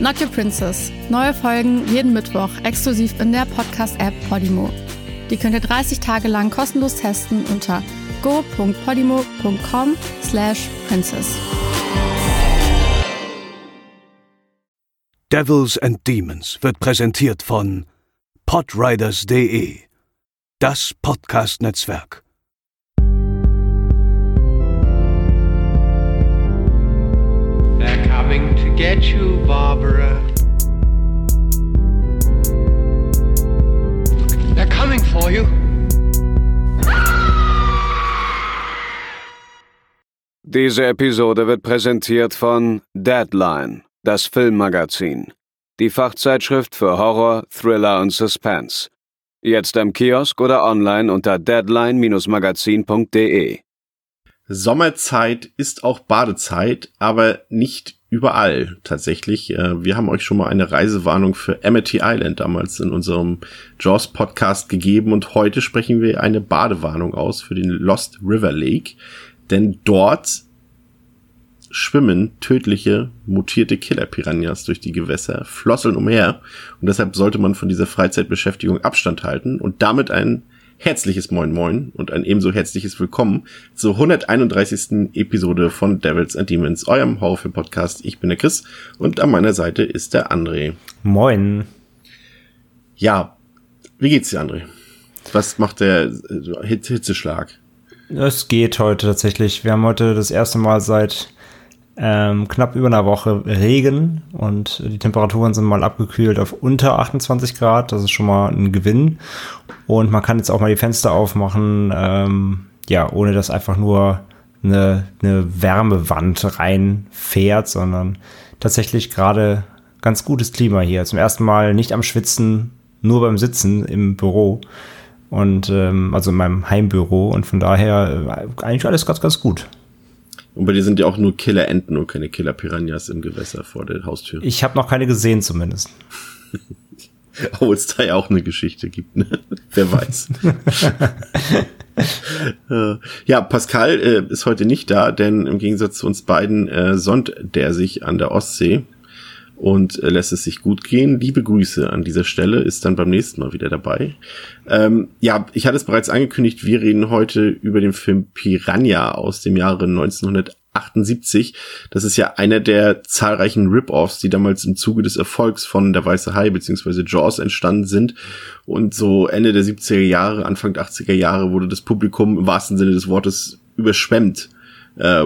Not Your Princess. Neue Folgen jeden Mittwoch exklusiv in der Podcast-App Podimo. Die könnt ihr 30 Tage lang kostenlos testen unter go.podimo.com/princess. Devils and Demons wird präsentiert von Podriders.de, das Podcast-Netzwerk. They're coming to get you, Barbara. They're coming for you. Diese Episode wird präsentiert von Deadline. Das Filmmagazin. Die Fachzeitschrift für Horror, Thriller und Suspense. Jetzt am Kiosk oder online unter deadline-magazin.de. Sommerzeit ist auch Badezeit, aber nicht überall tatsächlich. Wir haben euch schon mal eine Reisewarnung für Amity Island damals in unserem Jaws-Podcast gegeben und heute sprechen wir eine Badewarnung aus für den Lost River Lake, denn dort schwimmen tödliche, mutierte Killer-Piranhas durch die Gewässer, flosseln umher und deshalb sollte man von dieser Freizeitbeschäftigung Abstand halten und damit ein herzliches Moin Moin und ein ebenso herzliches Willkommen zur 131. Episode von Devils and Demons, eurem Horrorfilm-Podcast. Ich bin der Chris und an meiner Seite ist der André. Moin. Ja, wie geht's dir, André? Was macht der Hitzeschlag? Es geht heute tatsächlich. Wir haben heute das erste Mal seit knapp über einer Woche Regen und die Temperaturen sind mal abgekühlt auf unter 28 Grad. Das ist schon mal ein Gewinn. Und man kann jetzt auch mal die Fenster aufmachen, ohne dass einfach nur eine Wärmewand reinfährt, sondern tatsächlich gerade ganz gutes Klima hier. Zum ersten Mal nicht am Schwitzen, nur beim Sitzen im Büro und also in meinem Heimbüro. Und von daher eigentlich alles ganz, ganz gut. Und bei dir sind ja auch nur Killer-Enten und keine Killer-Piranhas im Gewässer vor der Haustür. Ich habe noch keine gesehen zumindest. Obwohl es da ja auch eine Geschichte gibt, ne? Wer weiß. Ja, Pascal ist heute nicht da, denn im Gegensatz zu uns beiden sonnt der sich an der Ostsee und lässt es sich gut gehen. Liebe Grüße an dieser Stelle, ist dann beim nächsten Mal wieder dabei. Ich hatte es bereits angekündigt, wir reden heute über den Film Piranha aus dem Jahre 1978. Das ist ja einer der zahlreichen Rip-Offs, die damals im Zuge des Erfolgs von Der Weiße Hai bzw. Jaws entstanden sind. Und so Ende der 70er Jahre, Anfang der 80er Jahre wurde das Publikum im wahrsten Sinne des Wortes überschwemmt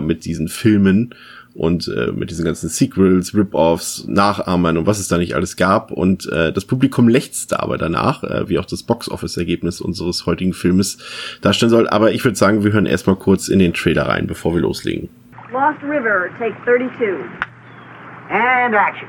mit diesen Filmen. Und mit diesen ganzen Sequels, Rip-Offs, Nachahmern und was es da nicht alles gab. Und das Publikum lechzte aber danach, wie auch das Box-Office-Ergebnis unseres heutigen Filmes darstellen soll. Aber ich würde sagen, wir hören erstmal kurz in den Trailer rein, bevor wir loslegen. Lost River, take 32. And action.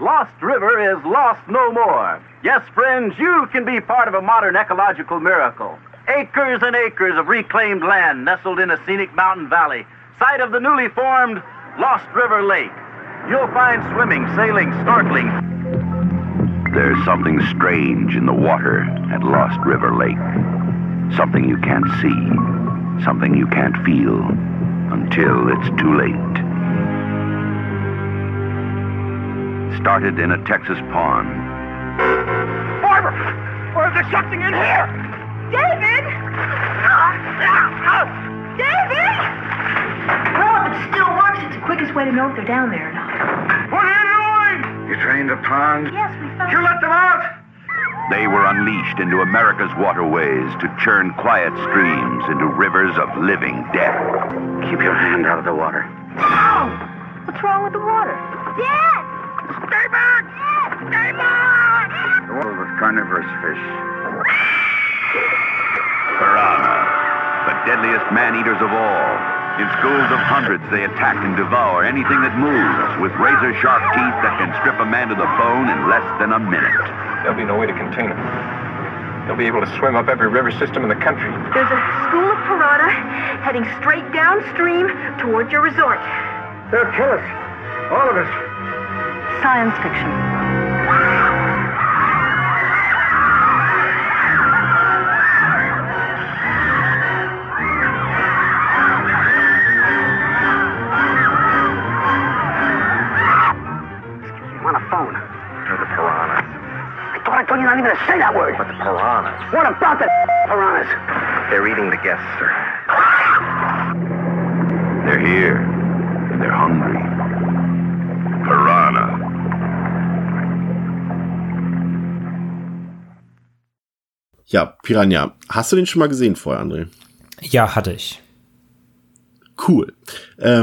Lost River is lost no more. Yes, friends, you can be part of a modern ecological miracle. Acres and acres of reclaimed land nestled in a scenic mountain valley. Site of the newly formed Lost River Lake. You'll find swimming, sailing, snorkeling. There's something strange in the water at Lost River Lake. Something you can't see, something you can't feel, until it's too late. Started in a Texas pond. Barbara! Or there's something in here! David! David! Well, if it still works, it's the quickest way to know if they're down there or not. What are you doing? You drained the pond? Yes, we found you let them out? They were unleashed into America's waterways to churn quiet streams into rivers of living death. Keep your hand out of the water. No! What's wrong with the water? Dad! Stay back! Dad! Stay back! The world with carnivorous fish. Piranha, the deadliest man-eaters of all. In schools of hundreds, they attack and devour anything that moves with razor-sharp teeth that can strip a man to the bone in less than a minute. There'll be no way to contain them. They'll be able to swim up every river system in the country. There's a school of piranha heading straight downstream toward your resort. They'll kill us. All of us. Science fiction. Excuse me, I'm on a phone. They're the piranhas. I thought I told you not even to say that word. But the piranhas. What about the piranhas? They're eating the guests, sir. They're here. And they're hungry. Piranha. Ja, Piranha. Hast du den schon mal gesehen vorher, André? Ja, hatte ich. Cool. Ja.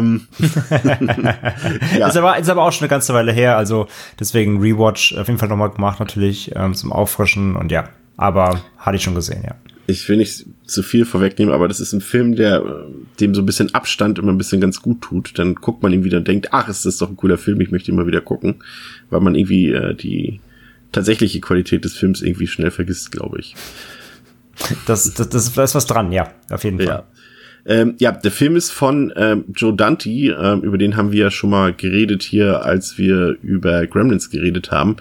Ist aber auch schon eine ganze Weile her, also deswegen Rewatch auf jeden Fall nochmal gemacht natürlich zum Auffrischen und ja, aber hatte ich schon gesehen, ja. Ich will nicht zu viel vorwegnehmen, aber das ist ein Film, der dem so ein bisschen Abstand immer ein bisschen ganz gut tut. Dann guckt man ihn wieder und denkt, ach, ist das doch ein cooler Film, ich möchte ihn mal wieder gucken. Weil man irgendwie die tatsächliche Qualität des Films irgendwie schnell vergisst, glaube ich. Da ist was dran, ja, auf jeden Fall. Ja. Ja, der Film ist von Joe Dante, über den haben wir ja schon mal geredet hier, als wir über Gremlins geredet haben.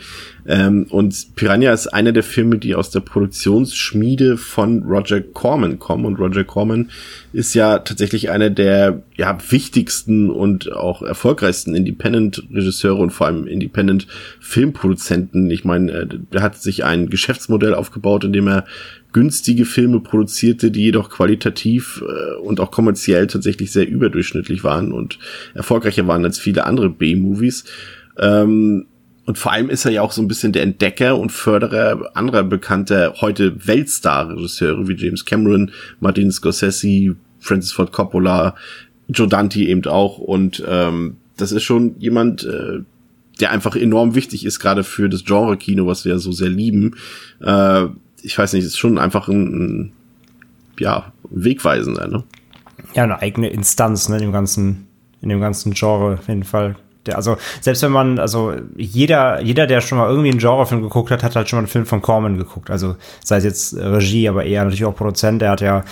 Und Piranha ist einer der Filme, die aus der Produktionsschmiede von Roger Corman kommen. Und Roger Corman ist ja tatsächlich einer der wichtigsten und auch erfolgreichsten Independent-Regisseure und vor allem Independent-Filmproduzenten. Ich meine, er hat sich ein Geschäftsmodell aufgebaut, in dem er günstige Filme produzierte, die jedoch qualitativ und auch kommerziell tatsächlich sehr überdurchschnittlich waren und erfolgreicher waren als viele andere B-Movies. Und vor allem ist er ja auch so ein bisschen der Entdecker und Förderer anderer bekannter, heute Weltstar-Regisseure wie James Cameron, Martin Scorsese, Francis Ford Coppola, Joe Dante eben auch. Und das ist schon jemand, der einfach enorm wichtig ist, gerade für das Genre-Kino, was wir ja so sehr lieben. Ich weiß nicht, ist schon einfach ein Wegweisender, ne? Ja, eine eigene Instanz, ne, in dem ganzen Genre auf jeden Fall. Also selbst wenn man, jeder, der schon mal irgendwie einen Genrefilm geguckt hat, hat halt schon mal einen Film von Corman geguckt. Also sei es jetzt Regie, aber eher natürlich auch Produzent. Der hat ja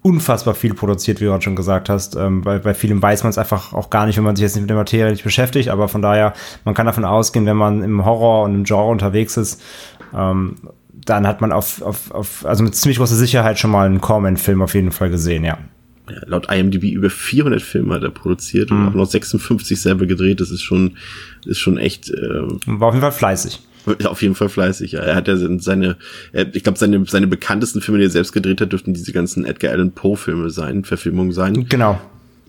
unfassbar viel produziert, wie du gerade schon gesagt hast. Bei vielem weiß man es einfach auch gar nicht, wenn man sich jetzt mit der Materie nicht beschäftigt. Aber von daher, man kann davon ausgehen, wenn man im Horror und im Genre unterwegs ist, dann hat man also mit ziemlich großer Sicherheit schon mal einen Corman-Film auf jeden Fall gesehen, ja. Ja, laut IMDb über 400 Filme hat er produziert und auch noch 56 selber gedreht. Das ist schon echt. War auf jeden Fall fleißig. Auf jeden Fall fleißig, ja. Er hat ja seine bekanntesten Filme, die er selbst gedreht hat, dürften diese ganzen Edgar Allan Poe-Filme sein, Verfilmungen sein.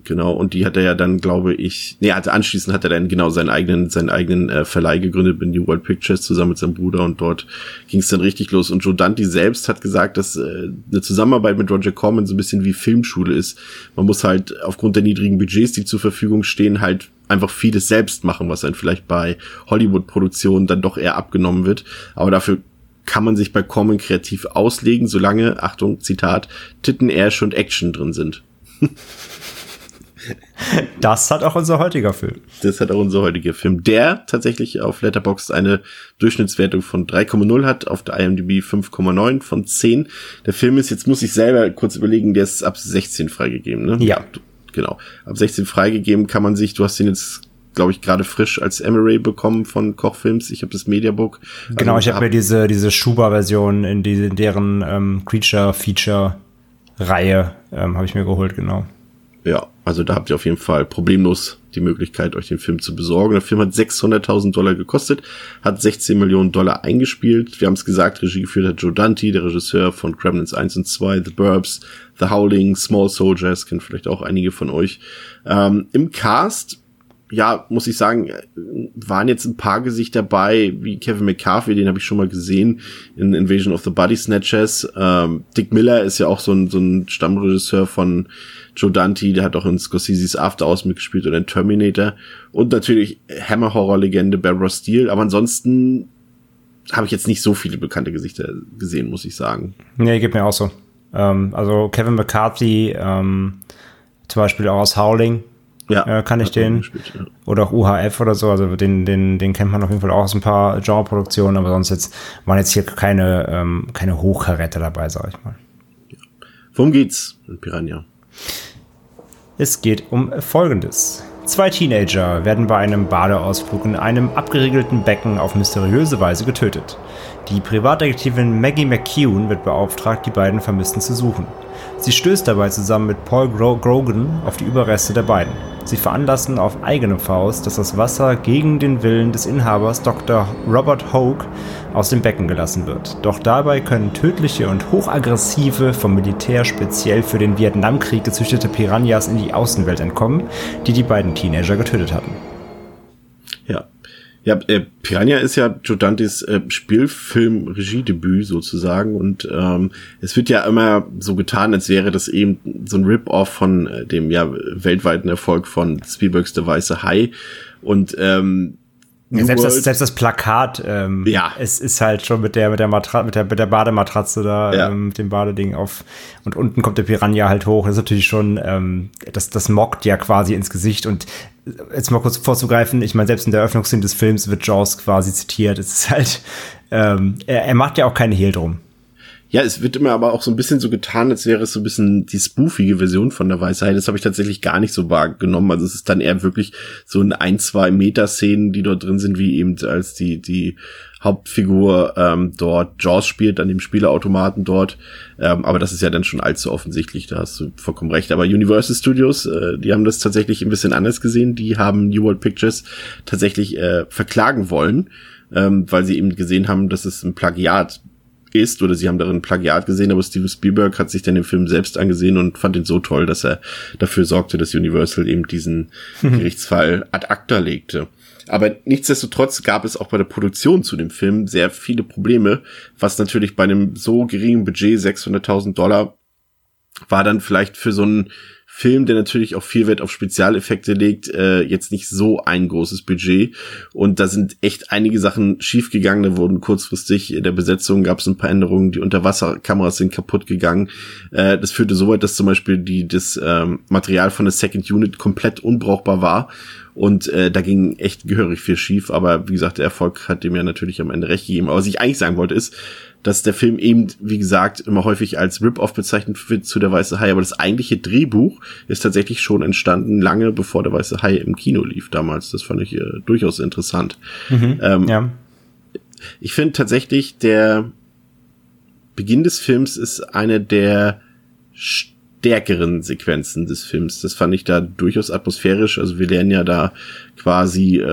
Genau, und die hat er ja dann, anschließend hat er dann genau seinen eigenen Verleih gegründet mit New World Pictures zusammen mit seinem Bruder und dort ging es dann richtig los. Und Joe Dante selbst hat gesagt, dass eine Zusammenarbeit mit Roger Corman so ein bisschen wie Filmschule ist. Man muss halt aufgrund der niedrigen Budgets, die zur Verfügung stehen, halt einfach vieles selbst machen, was dann vielleicht bei Hollywood-Produktionen dann doch eher abgenommen wird. Aber dafür kann man sich bei Corman kreativ auslegen, solange, Achtung, Zitat, Titten, Arsch und Action drin sind. Das hat auch unser heutiger Film. Der tatsächlich auf Letterboxd eine Durchschnittswertung von 3,0 hat, auf der IMDb 5,9 von 10. Der Film ist, jetzt muss ich selber kurz überlegen, der ist ab 16 freigegeben, ne? Ja. Genau. Ab 16 freigegeben kann man sich, du hast den jetzt, glaube ich, gerade frisch als Emery bekommen von Kochfilms. Ich habe das Mediabook. Genau, also, ich habe mir diese Schuber-Version in deren Creature Feature Reihe habe ich mir geholt, genau. Ja, also da habt ihr auf jeden Fall problemlos die Möglichkeit, euch den Film zu besorgen. Der Film hat $600.000 gekostet, hat $16 Millionen eingespielt. Wir haben es gesagt, Regie geführt hat Joe Dante, der Regisseur von Gremlins 1 und 2, The Burbs, The Howling, Small Soldiers, kennt vielleicht auch einige von euch. Im Cast, muss ich sagen, waren jetzt ein paar Gesichter dabei, wie Kevin McCarthy, den habe ich schon mal gesehen, in Invasion of the Body Snatchers. Dick Miller ist ja auch so ein Stammregisseur von Joe Dante, der hat auch in Scorseses After Hours mitgespielt oder in Terminator. Und natürlich Hammer-Horror-Legende Barbara Steele. Aber ansonsten habe ich jetzt nicht so viele bekannte Gesichter gesehen, muss ich sagen. Nee, geht mir auch so. Also Kevin McCarthy, zum Beispiel auch aus Howling, Ja, kann ich den gespielt, ja. Oder auch UHF oder so, also den kennt man auf jeden Fall auch aus ein paar Genre-Produktionen, aber sonst waren hier keine Hochkaräter dabei, sag ich mal. Ja. Worum geht's in Piranha? Es geht um Folgendes. 2 Teenager werden bei einem Badeausflug in einem abgeriegelten Becken auf mysteriöse Weise getötet. Die Privatdetektivin Maggie McKeown wird beauftragt, die beiden Vermissten zu suchen. Sie stößt dabei zusammen mit Paul Grogan auf die Überreste der beiden. Sie veranlassen auf eigene Faust, dass das Wasser gegen den Willen des Inhabers Dr. Robert Hogue aus dem Becken gelassen wird. Doch dabei können tödliche und hochaggressive, vom Militär speziell für den Vietnamkrieg gezüchtete Piranhas in die Außenwelt entkommen, die die beiden Teenager getötet hatten. Ja, Piranha ist ja Joe Dantes Spielfilm-Regiedebüt sozusagen und es wird ja immer so getan, als wäre das eben so ein Rip-Off von dem ja weltweiten Erfolg von Spielbergs Der Weiße Hai und selbst das Plakat es ist halt schon mit der Badematratze da mit dem Badeding auf und unten kommt der Piranha halt hoch. Das ist natürlich schon das mockt ja quasi ins Gesicht und jetzt mal kurz vorzugreifen, ich meine, selbst in der Eröffnungsszene des Films wird Jaws quasi zitiert. Es ist halt, er macht ja auch keine Hehl drum. Ja, es wird immer aber auch so ein bisschen so getan, als wäre es so ein bisschen die spoofige Version von der Weiße Hai. Das habe ich tatsächlich gar nicht so wahrgenommen. Also es ist dann eher wirklich so ein, 2 Meter-Szenen, die dort drin sind, wie eben als die Hauptfigur dort Jaws spielt, an dem Spieleautomaten dort. Aber das ist ja dann schon allzu offensichtlich, da hast du vollkommen recht. Aber Universal Studios, die haben das tatsächlich ein bisschen anders gesehen. Die haben New World Pictures tatsächlich verklagen wollen, weil sie eben gesehen haben, dass es ein Plagiat ist, oder sie haben darin ein Plagiat gesehen, aber Steven Spielberg hat sich dann den Film selbst angesehen und fand ihn so toll, dass er dafür sorgte, dass Universal eben diesen Gerichtsfall ad acta legte. Aber nichtsdestotrotz gab es auch bei der Produktion zu dem Film sehr viele Probleme, was natürlich bei einem so geringen Budget, $600.000, war dann vielleicht für so einen Film, der natürlich auch viel Wert auf Spezialeffekte legt, jetzt nicht so ein großes Budget. Und da sind echt einige Sachen schiefgegangen. Da wurden kurzfristig in der Besetzung gab es ein paar Änderungen. Die Unterwasserkameras sind kaputt gegangen. Das führte so weit, dass zum Beispiel das Material von der Second Unit komplett unbrauchbar war. Und da ging echt gehörig viel schief. Aber wie gesagt, der Erfolg hat dem ja natürlich am Ende recht gegeben. Aber was ich eigentlich sagen wollte ist, dass der Film eben, wie gesagt, immer häufig als Rip-Off bezeichnet wird zu Der Weiße Hai. Aber das eigentliche Drehbuch ist tatsächlich schon entstanden, lange bevor Der Weiße Hai im Kino lief damals. Das fand ich durchaus interessant. Mhm, ja. Ich finde tatsächlich, der Beginn des Films ist eine der stärkeren Sequenzen des Films. Das fand ich da durchaus atmosphärisch. Also wir lernen ja da quasi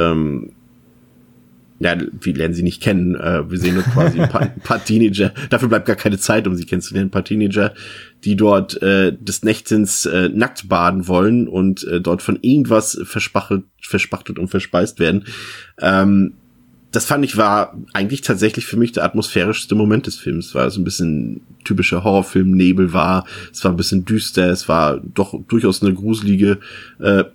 wir lernen sie nicht kennen. Wir sehen nur quasi ein paar Teenager. Dafür bleibt gar keine Zeit, um sie kennenzulernen. Ein paar Teenager, die dort des Nächtens nackt baden wollen und dort von irgendwas verspachtelt und verspeist werden. Das fand ich war eigentlich tatsächlich für mich der atmosphärischste Moment des Films, weil es ein bisschen typischer Horrorfilm-Nebel war, es war ein bisschen düster, es war doch durchaus eine gruselige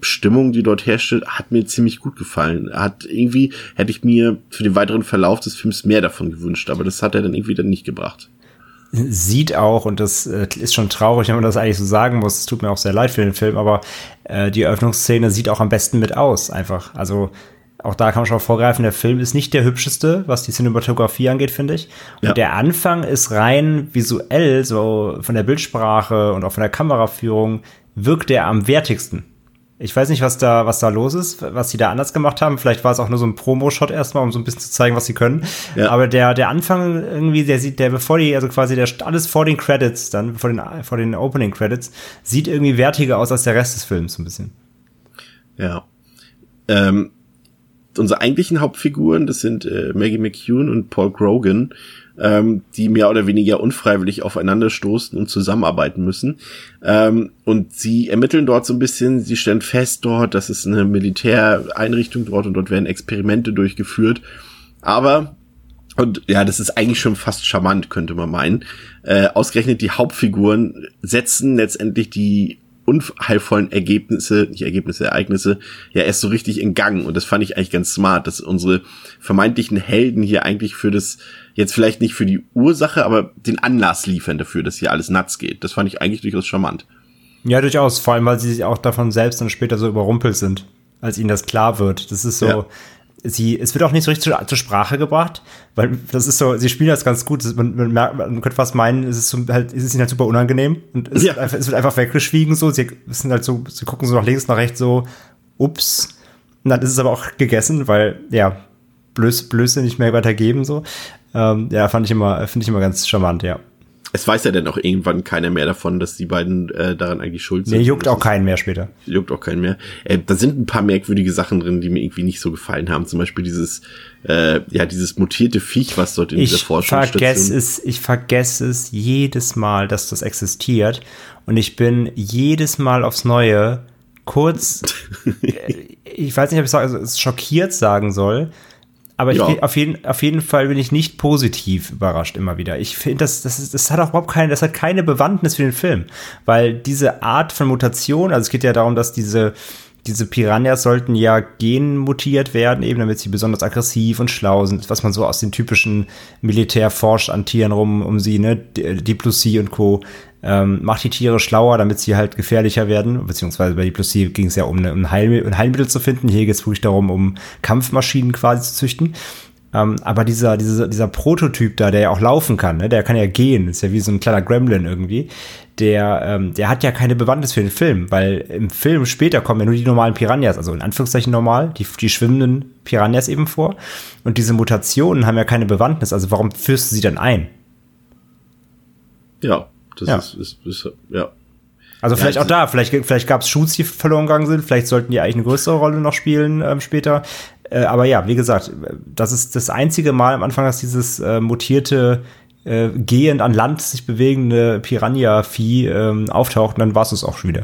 Stimmung, die dort herrschte, hat mir ziemlich gut gefallen. Hätte ich mir für den weiteren Verlauf des Films mehr davon gewünscht, aber das hat er dann irgendwie dann nicht gebracht. Sieht auch, und das ist schon traurig, wenn man das eigentlich so sagen muss, es tut mir auch sehr leid für den Film, aber die Eröffnungsszene sieht auch am besten mit aus, einfach, also auch da kann man schon vorgreifen, der Film ist nicht der hübscheste, was die Cinematografie angeht, finde ich. Und Der Anfang ist rein visuell, so von der Bildsprache und auch von der Kameraführung, wirkt er am wertigsten. Ich weiß nicht, was da los ist, was sie da anders gemacht haben. Vielleicht war es auch nur so ein Promo-Shot erstmal, um so ein bisschen zu zeigen, was sie können. Ja. Aber der Anfang irgendwie, alles vor den Credits, dann vor den Opening Credits, sieht irgendwie wertiger aus als der Rest des Films so ein bisschen. Ja. Unsere eigentlichen Hauptfiguren, das sind Maggie McKeown und Paul Grogan, die mehr oder weniger unfreiwillig aufeinander stoßen und zusammenarbeiten müssen. Und sie ermitteln dort so ein bisschen, sie stellen fest dort, das ist eine Militäreinrichtung dort und dort werden Experimente durchgeführt. Und ja, das ist eigentlich schon fast charmant, könnte man meinen. Ausgerechnet die Hauptfiguren setzen letztendlich die unheilvollen Ereignisse, ja erst so richtig in Gang. Und das fand ich eigentlich ganz smart, dass unsere vermeintlichen Helden hier eigentlich für das, jetzt vielleicht nicht für die Ursache, aber den Anlass liefern dafür, dass hier alles nuts geht. Das fand ich eigentlich durchaus charmant. Ja, durchaus. Vor allem, weil sie sich auch davon selbst dann später so überrumpelt sind, als ihnen das klar wird. Das ist so, ja. Es wird auch nicht so richtig zur Sprache gebracht, weil das ist so, sie spielen das ganz gut. Man könnte fast meinen, es ist ihnen halt super unangenehm. Und es, ja. Es wird einfach weggeschwiegen so. Sie gucken so nach links, nach rechts so, ups. Und dann ist es aber auch gegessen, weil, ja, Blödsinn nicht mehr weitergeben so. Ja, finde ich immer ganz charmant, ja. Es weiß ja dann auch irgendwann keiner mehr davon, dass die beiden daran eigentlich schuld sind. Nee, juckt auch keinen mehr später. Juckt auch keinen mehr. Da sind ein paar merkwürdige Sachen drin, die mir irgendwie nicht so gefallen haben. Zum Beispiel dieses mutierte Viech, was dort in dieser Forschungsstation... Ich vergesse es jedes Mal, dass das existiert. Und ich bin jedes Mal aufs Neue kurz... ich weiß nicht, ob ich es schockiert sagen soll... Aber ich bin auf jeden Fall bin ich nicht positiv überrascht immer wieder. Ich finde, das hat auch überhaupt keine Bewandtnis für den Film, weil diese Art von Mutation, also es geht ja darum, dass diese Piranhas sollten ja genmutiert werden, eben damit sie besonders aggressiv und schlau sind, was man so aus den typischen Militär forscht an Tieren rum um sie, ne, Diplosie und Co. Macht die Tiere schlauer, damit sie halt gefährlicher werden, beziehungsweise bei Diplosie ging es ja um ein Heilmittel zu finden, hier geht es wirklich darum, um Kampfmaschinen quasi zu züchten. Aber dieser Prototyp da, der ja auch laufen kann, ne, der kann ja gehen, ist ja wie so ein kleiner Gremlin irgendwie, der hat ja keine Bewandtnis für den Film, weil im Film später kommen ja nur die normalen Piranhas, also in Anführungszeichen normal, die schwimmenden Piranhas eben vor. Und diese Mutationen haben ja keine Bewandtnis, also warum führst du sie dann ein? Ja. Das ist. Also ja, vielleicht auch da, vielleicht gab es Shoots, die verloren gegangen sind, vielleicht sollten die eigentlich eine größere Rolle noch spielen später. Aber ja, wie gesagt, das ist das einzige Mal am Anfang, dass dieses mutierte, gehend an Land sich bewegende Piranha-Vieh auftaucht und dann war es auch schon wieder.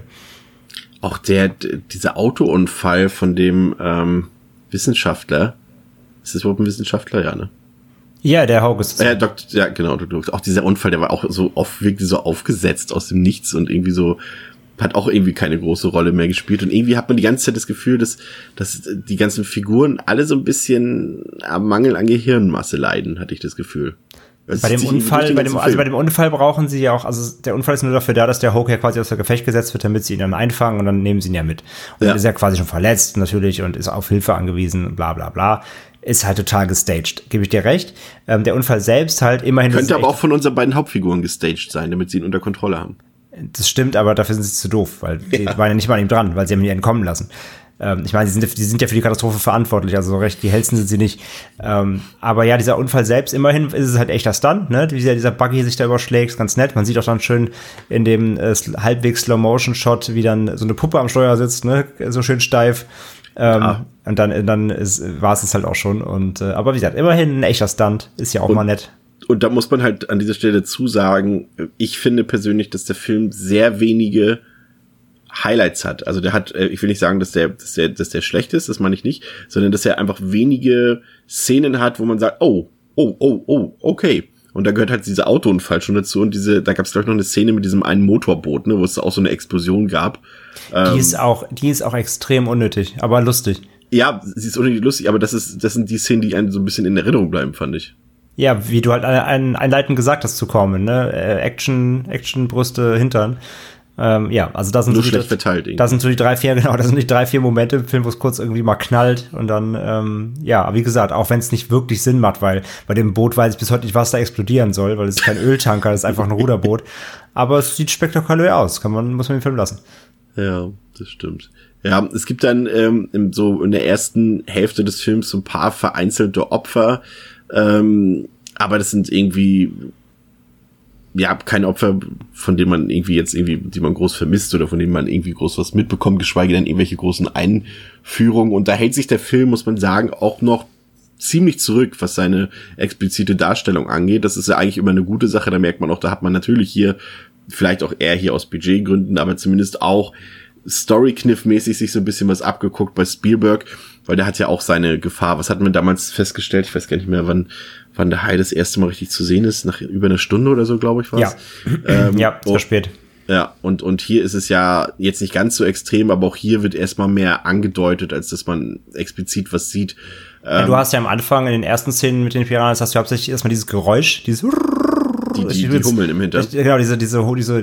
Auch dieser Autounfall von dem Wissenschaftler, ist das überhaupt ein Wissenschaftler, ja, ne? Ja, der Hogue ist Dr. Auch dieser Unfall, der war auch so oft wirklich so aufgesetzt aus dem Nichts und irgendwie so, hat auch irgendwie keine große Rolle mehr gespielt. Und irgendwie hat man die ganze Zeit das Gefühl, dass die ganzen Figuren alle so ein bisschen am Mangel an Gehirnmasse leiden, hatte ich das Gefühl. Bei dem Unfall brauchen sie ja auch, also der Unfall ist nur dafür da, dass der Hogue ja quasi außer Gefecht gesetzt wird, damit sie ihn dann einfangen und dann nehmen sie ihn ja mit. Und ja. Ist ja quasi schon verletzt natürlich und ist auf Hilfe angewiesen, bla bla bla. Ist halt total gestaged, gebe ich dir recht. Der Unfall selbst halt immerhin... Könnte aber auch von unseren beiden Hauptfiguren gestaged sein, damit sie ihn unter Kontrolle haben. Das stimmt, aber dafür sind sie zu doof, weil sie waren ja nicht mal an ihm dran, weil sie haben ihn entkommen lassen. Ich meine, die sind ja für die Katastrophe verantwortlich, also recht, die hellsten sind sie nicht. Aber ja, dieser Unfall selbst, immerhin ist es halt echter Stunt, ne? Wie dieser Buggy sich da überschlägt, ist ganz nett. Man sieht auch dann schön in dem halbwegs Slow-Motion-Shot, wie dann so eine Puppe am Steuer sitzt, ne? So schön steif. Und dann war es halt auch schon. Und aber wie gesagt, immerhin ein echter Stunt, ist ja auch mal nett. Und da muss man halt an dieser Stelle zusagen, ich finde persönlich, dass der Film sehr wenige Highlights hat. Also der hat, ich will nicht sagen, dass der schlecht ist, das meine ich nicht, sondern dass er einfach wenige Szenen hat, wo man sagt, oh, okay. Und da gehört halt dieser Autounfall schon dazu und da gab es gleich noch eine Szene mit diesem einen Motorboot, ne, wo es auch so eine Explosion gab. Die ist auch extrem unnötig, aber lustig. Ja, sie ist unnötig lustig, aber das sind die Szenen, die einem so ein bisschen in Erinnerung bleiben, fand ich. Ja, wie du halt einleitend gesagt hast zu Corman, ne? Action, Brüste, Hintern. Ja, also da sind die drei, vier Momente im Film, wo es kurz irgendwie mal knallt und dann, ja, wie gesagt, auch wenn es nicht wirklich Sinn macht, weil bei dem Boot weiß ich bis heute nicht, was da explodieren soll, weil es ist kein Öltanker, das ist einfach ein Ruderboot. Aber es sieht spektakulär aus, muss man den Film lassen. Ja, das stimmt. Ja, es gibt dann so in der ersten Hälfte des Films so ein paar vereinzelte Opfer, aber das sind irgendwie... ja, kein Opfer, von dem man irgendwie die man groß vermisst oder von dem man irgendwie groß was mitbekommt, geschweige denn irgendwelche großen Einführungen. Und da hält sich der Film, muss man sagen, auch noch ziemlich zurück, was seine explizite Darstellung angeht. Das ist ja eigentlich immer eine gute Sache, da merkt man auch, da hat man natürlich hier, vielleicht auch eher hier aus Budgetgründen, aber zumindest auch Story-Kniff-mäßig sich so ein bisschen was abgeguckt bei Spielberg, weil der hat ja auch seine Gefahr. Was hat man damals festgestellt? Ich weiß gar nicht mehr, wann der Hai das erste Mal richtig zu sehen ist, nach über einer Stunde oder so, glaube ich, war es. Ja, ja, es war spät. Ja, und hier ist es ja jetzt nicht ganz so extrem, aber auch hier wird erstmal mehr angedeutet, als dass man explizit was sieht. Ja, du hast ja am Anfang in den ersten Szenen mit den Piranhas, hast du hauptsächlich erstmal dieses Geräusch, dieses die Hummeln im Hintern. Genau, diese,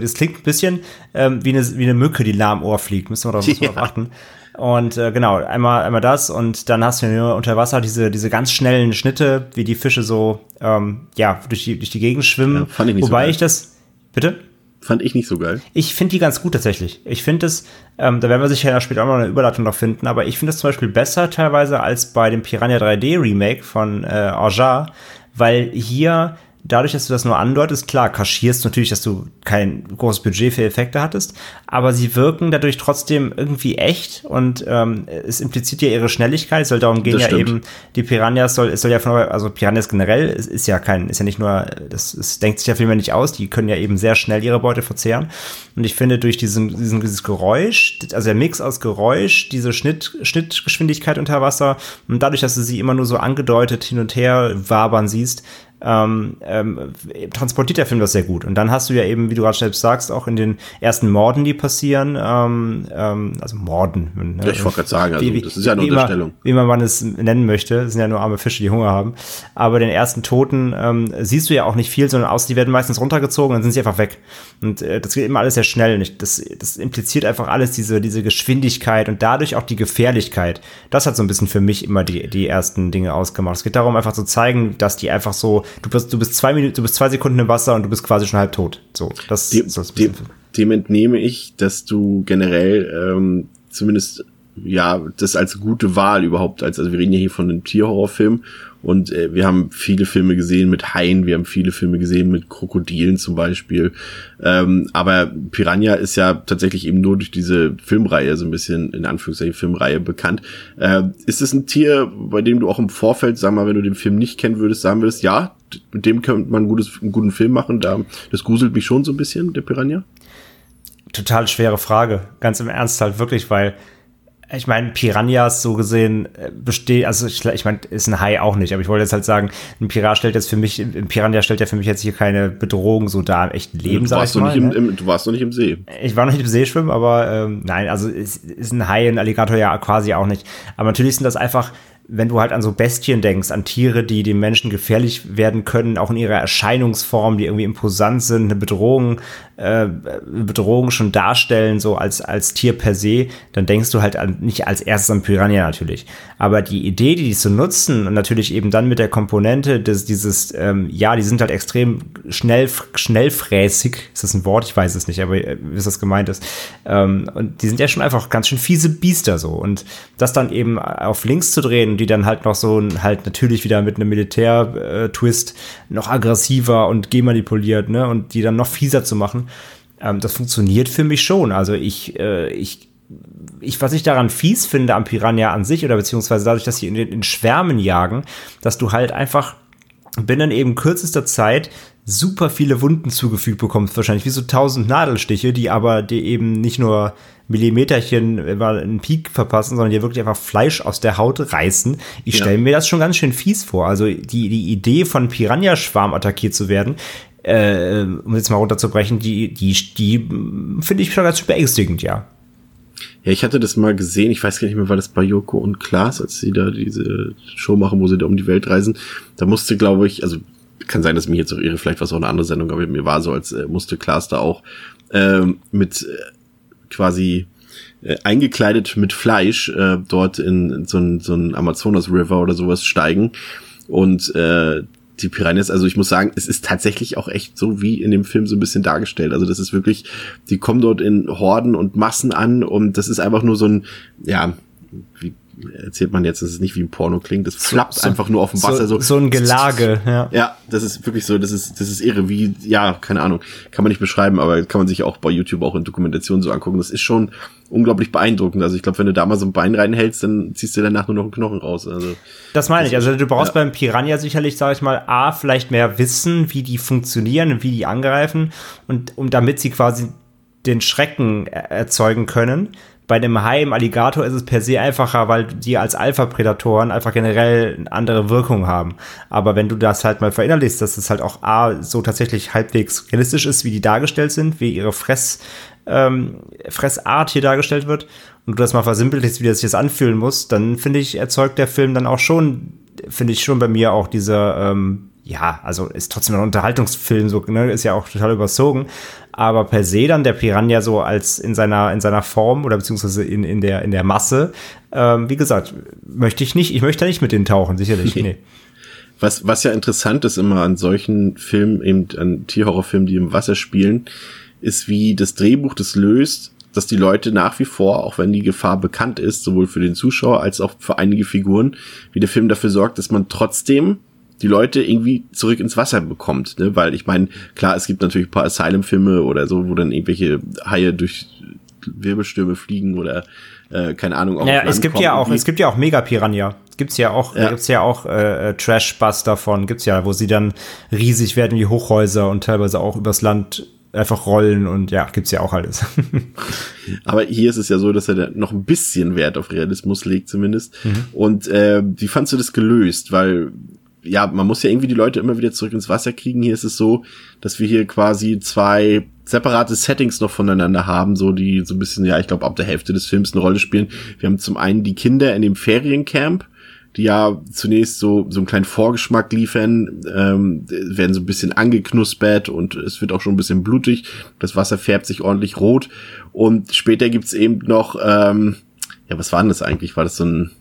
das klingt ein bisschen wie eine Mücke, die lahm Ohr fliegt. Müssen wir drauf achten. Und genau, einmal das, und dann hast du ja unter Wasser diese ganz schnellen Schnitte, wie die Fische so durch die Gegend schwimmen. Ja, fand ich nicht Wobei so geil. Ich das. Bitte? Fand ich nicht so geil. Ich finde die ganz gut tatsächlich. Ich finde es, da werden wir sicher später auch noch eine Überleitung noch finden, aber ich finde das zum Beispiel besser teilweise als bei dem Piranha 3D Remake von Orjar, weil hier, dadurch, dass du das nur andeutest, klar, kaschierst natürlich, dass du kein großes Budget für Effekte hattest, aber sie wirken dadurch trotzdem irgendwie echt, und es impliziert ja ihre Schnelligkeit. Es soll darum gehen, ja eben, die Piranhas Piranhas generell, es ist ja nicht nur, es denkt sich ja vielmehr nicht aus, die können ja eben sehr schnell ihre Beute verzehren. Und ich finde, durch dieses Geräusch, also der Mix aus Geräusch, diese Schnittgeschwindigkeit unter Wasser, und dadurch, dass du sie immer nur so angedeutet hin und her wabern siehst, transportiert der Film das sehr gut. Und dann hast du ja eben, wie du gerade selbst sagst, auch in den ersten Morden, die passieren, also Morden. Ne? Ja, ich wollte gerade sagen, das ist ja eine Unterstellung. Wie man es nennen möchte, das sind ja nur arme Fische, die Hunger haben. Aber den ersten Toten siehst du ja auch nicht viel, sondern außer die werden meistens runtergezogen, dann sind sie einfach weg. Und das geht immer alles sehr schnell. Und das impliziert einfach alles, diese Geschwindigkeit und dadurch auch die Gefährlichkeit. Das hat so ein bisschen für mich immer die ersten Dinge ausgemacht. Es geht darum, einfach zu zeigen, dass die einfach so, du bist 2 Sekunden im Wasser und du bist quasi schon halb tot. So, das ist so dem entnehme ich, dass du generell zumindest das als gute Wahl überhaupt, also wir reden ja hier von einem Tierhorrorfilm, und wir haben viele Filme gesehen mit Haien, wir haben viele Filme gesehen mit Krokodilen zum Beispiel, aber Piranha ist ja tatsächlich eben nur durch diese Filmreihe so ein bisschen, in Anführungszeichen Filmreihe, bekannt. Ist es ein Tier, bei dem du auch im Vorfeld, sag mal, wenn du den Film nicht kennen würdest, sagen würdest, ja, mit dem könnte man einen guten Film machen, das gruselt mich schon so ein bisschen, der Piranha? Total schwere Frage, ganz im Ernst halt wirklich, weil ich meine, Piranhas so gesehen besteht, also ich meine, ist ein Hai auch nicht, aber ich wollte jetzt halt sagen, ein Piranha stellt ja für mich jetzt hier keine Bedrohung so da im echten Leben, sag ich mal. Du warst doch nicht im See. Ich war noch nicht im See schwimmen, aber nein, also ist ein Hai, ein Alligator ja quasi auch nicht. Aber natürlich sind das einfach, wenn du halt an so Bestien denkst, an Tiere, die dem Menschen gefährlich werden können, auch in ihrer Erscheinungsform, die irgendwie imposant sind, eine Bedrohung schon darstellen, so als Tier per se, dann denkst du halt nicht als erstes an Piranha natürlich. Aber die Idee, die zu nutzen, und natürlich eben dann mit der Komponente die sind halt extrem schnellfräßig, ist das ein Wort? Ich weiß es nicht, aber wie das gemeint ist. Und die sind ja schon einfach ganz schön fiese Biester so. Und das dann eben auf links zu drehen, die dann halt noch so halt natürlich wieder mit einem Militär-Twist noch aggressiver und gemanipuliert, ne, und die dann noch fieser zu machen, das funktioniert für mich schon. Also was ich daran fies finde am Piranha an sich, oder beziehungsweise dadurch, dass sie in Schwärmen jagen, dass du halt einfach binnen eben kürzester Zeit super viele Wunden zugefügt bekommst, wahrscheinlich wie so 1000 Nadelstiche, die eben nicht nur Millimeterchen immer einen Peak verpassen, sondern die wirklich einfach Fleisch aus der Haut reißen. Ich stelle mir das schon ganz schön fies vor. Also die Idee, von Piranha-Schwarm attackiert zu werden, um jetzt mal runterzubrechen, die finde ich schon ganz schön beängstigend, ja. Ja, ich hatte das mal gesehen, ich weiß gar nicht mehr, war das bei Joko und Klaas, als sie da diese Show machen, wo sie da um die Welt reisen, da musste, glaube ich, also kann sein, dass ich mich jetzt auch irre, vielleicht war es auch eine andere Sendung, aber mir war so, als musste Klaas da auch mit quasi eingekleidet mit Fleisch dort in so ein Amazonas River oder sowas steigen, und die Piranhas, also ich muss sagen, es ist tatsächlich auch echt so wie in dem Film so ein bisschen dargestellt. Also das ist wirklich, die kommen dort in Horden und Massen an, und das ist einfach nur so ein, wie erzählt man jetzt, dass es nicht wie ein Porno klingt, das flappt einfach nur auf dem Wasser. So ein Gelage, ja. Ja, das ist wirklich so, das ist irre, wie, keine Ahnung, kann man nicht beschreiben, aber kann man sich auch bei YouTube auch in Dokumentationen so angucken. Das ist schon unglaublich beeindruckend. Also ich glaube, wenn du da mal so ein Bein reinhältst, dann ziehst du danach nur noch einen Knochen raus. Also das meine ich. Also du brauchst beim Piranha sicherlich, sage ich mal, vielleicht mehr Wissen, wie die funktionieren und wie die angreifen, und damit sie quasi den Schrecken erzeugen können. Bei einem Hai, im Alligator ist es per se einfacher, weil die als Alpha-Prädatoren einfach generell eine andere Wirkung haben. Aber wenn du das halt mal verinnerlichst, dass es halt auch so tatsächlich halbwegs realistisch ist, wie die dargestellt sind, wie ihre Fressart hier dargestellt wird, und du das mal versimpelst, wie das sich jetzt anfühlen muss, dann, finde ich, erzeugt der Film dann auch schon, finde ich schon bei mir auch diese ja, also ist trotzdem ein Unterhaltungsfilm, so, ne, ist ja auch total überzogen. Aber per se dann der Piranha so als in seiner Form oder beziehungsweise in der Masse, wie gesagt, möchte ich nicht, ich möchte da nicht mit denen tauchen, sicherlich. Nee. Was ja interessant ist immer an solchen Filmen, eben an Tierhorrorfilmen, die im Wasser spielen, ist, wie das Drehbuch das löst, dass die Leute nach wie vor, auch wenn die Gefahr bekannt ist, sowohl für den Zuschauer als auch für einige Figuren, wie der Film dafür sorgt, dass man trotzdem die Leute irgendwie zurück ins Wasser bekommt, ne? Weil ich meine, klar, es gibt natürlich ein paar Asylum-Filme oder so, wo dann irgendwelche Haie durch Wirbelstürme fliegen oder keine Ahnung. Auch naja, es gibt ja auch Mega-Piranha. Gibt's ja auch Trash-Buster davon. Gibt's ja, wo sie dann riesig werden wie Hochhäuser und teilweise auch übers Land einfach rollen und ja, gibt's ja auch alles. Aber hier ist es ja so, dass er da noch ein bisschen Wert auf Realismus legt zumindest. Mhm. Und wie fandst du das gelöst? Weil ja, man muss ja irgendwie die Leute immer wieder zurück ins Wasser kriegen. Hier ist es so, dass wir hier quasi zwei separate Settings noch voneinander haben, so die so ein bisschen, ja, ich glaube, ab der Hälfte des Films eine Rolle spielen. Wir haben zum einen die Kinder in dem Feriencamp, die ja zunächst so einen kleinen Vorgeschmack liefern, werden so ein bisschen angeknuspert und es wird auch schon ein bisschen blutig. Das Wasser färbt sich ordentlich rot. Und später gibt's eben noch, ja, was war denn das eigentlich? War das so ein,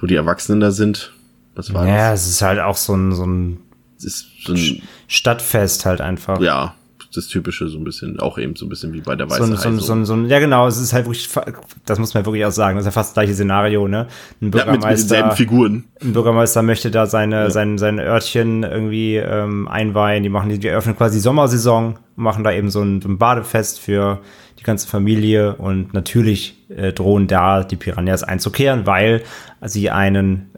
wo die Erwachsenen da sind? Was war das? Ja, es ist halt auch so ein Stadtfest halt einfach. Ja. Das Typische so ein bisschen, auch eben so ein bisschen wie bei der Weißen Hai. Ja genau, es ist halt wirklich, das muss man wirklich auch sagen, das ist ja fast das gleiche Szenario, ne? Ein Bürgermeister, ja, mit denselben Figuren. Ein Bürgermeister möchte da sein Örtchen irgendwie einweihen, die eröffnen quasi die Sommersaison, machen da eben so ein Badefest für die ganze Familie und natürlich drohen da die Piranhas einzukehren, weil sie einen,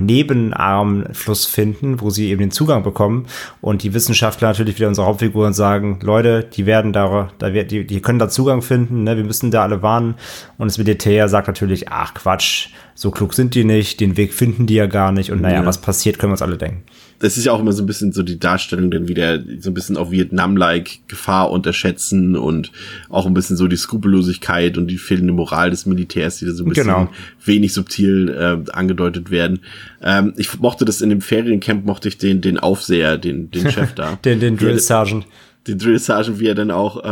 nebenarmen Fluss finden, wo sie eben den Zugang bekommen und die Wissenschaftler natürlich wieder unsere Hauptfiguren sagen, Leute, die werden die können da Zugang finden, ne, wir müssen da alle warnen und das Militär sagt natürlich, ach Quatsch, so klug sind die nicht, den Weg finden die ja gar nicht und naja, was passiert, können wir uns alle denken. Das ist ja auch immer so ein bisschen so die Darstellung dann wieder so ein bisschen auch Vietnam-like Gefahr unterschätzen und auch ein bisschen so die Skrupellosigkeit und die fehlende Moral des Militärs, die da so ein bisschen wenig subtil angedeutet werden. Ich mochte das in dem Feriencamp, mochte ich den Aufseher, den Chef da. den Drill Sergeant. Den Drill Sergeant, wie er dann auch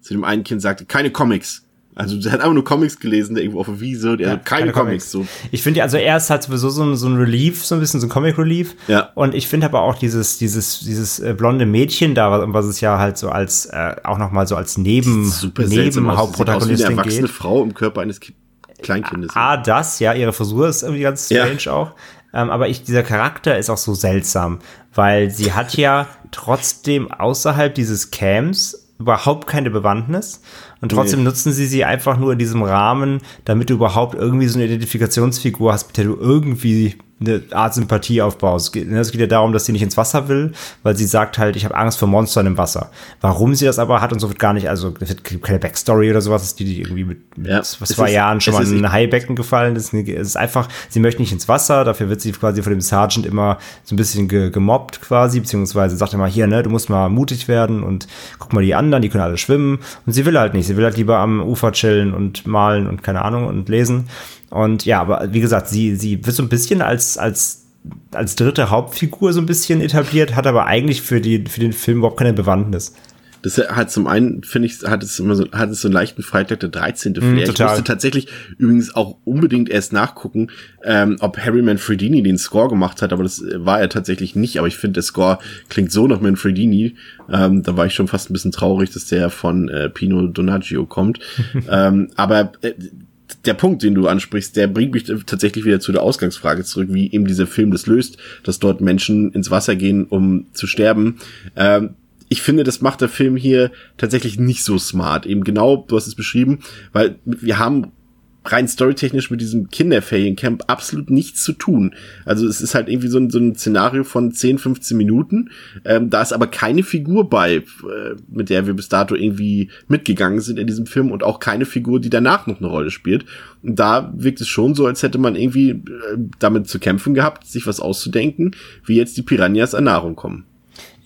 zu dem einen Kind sagte, keine Comics. Also der hat einfach nur Comics gelesen, der irgendwo auf der Wiese, der hat keine Comics. So. Ich finde, also er ist halt sowieso so ein Relief, so ein bisschen so ein Comic-Relief. Ja. Und ich finde aber auch dieses blonde Mädchen da, was es ja halt so als auch nochmal so als Nebenhauptprotagonistin geht. Eine erwachsene Frau im Körper eines Kleinkindes. Ihre Frisur ist irgendwie ganz strange auch. Aber dieser Charakter ist auch so seltsam, weil sie hat ja trotzdem außerhalb dieses Camps überhaupt keine Bewandtnis und trotzdem nutzen sie einfach nur in diesem Rahmen, damit du überhaupt irgendwie so eine Identifikationsfigur hast, mit der du irgendwie eine Art Sympathie aufbaust. Es geht ja darum, dass sie nicht ins Wasser will, weil sie sagt halt, ich habe Angst vor Monstern im Wasser. Warum sie das aber hat und so wird gar nicht, also es gibt keine Backstory oder sowas, die irgendwie mit 2 Jahren schon mal in ein Haibecken gefallen ist. Es ist einfach, sie möchte nicht ins Wasser, dafür wird sie quasi von dem Sergeant immer so ein bisschen gemobbt quasi, beziehungsweise sagt er mal, hier, ne, du musst mal mutig werden und guck mal die anderen, die können alle schwimmen und sie will halt nicht, sie will halt lieber am Ufer chillen und malen und keine Ahnung und lesen. Und ja, aber wie gesagt, sie wird so ein bisschen als dritte Hauptfigur so ein bisschen etabliert, hat aber eigentlich für den Film überhaupt keine Bewandtnis. Das hat zum einen, finde ich, hat es so einen leichten Freitag der 13. Flair. Ich musste tatsächlich übrigens auch unbedingt erst nachgucken, ob Harry Manfredini den Score gemacht hat, aber das war er tatsächlich nicht. Aber ich finde, der Score klingt so nach Manfredini. Da war ich schon fast ein bisschen traurig, dass der von Pino Donaggio kommt. Der Punkt, den du ansprichst, der bringt mich tatsächlich wieder zu der Ausgangsfrage zurück, wie eben dieser Film das löst, dass dort Menschen ins Wasser gehen, um zu sterben. Ich finde, das macht der Film hier tatsächlich nicht so smart. Eben genau, du hast es beschrieben, weil wir haben rein storytechnisch mit diesem Kinderferiencamp absolut nichts zu tun. Also es ist halt irgendwie so ein Szenario von 10, 15 Minuten. Da ist aber keine Figur bei, mit der wir bis dato irgendwie mitgegangen sind in diesem Film und auch keine Figur, die danach noch eine Rolle spielt. Und da wirkt es schon so, als hätte man irgendwie damit zu kämpfen gehabt, sich was auszudenken, wie jetzt die Piranhas an Nahrung kommen.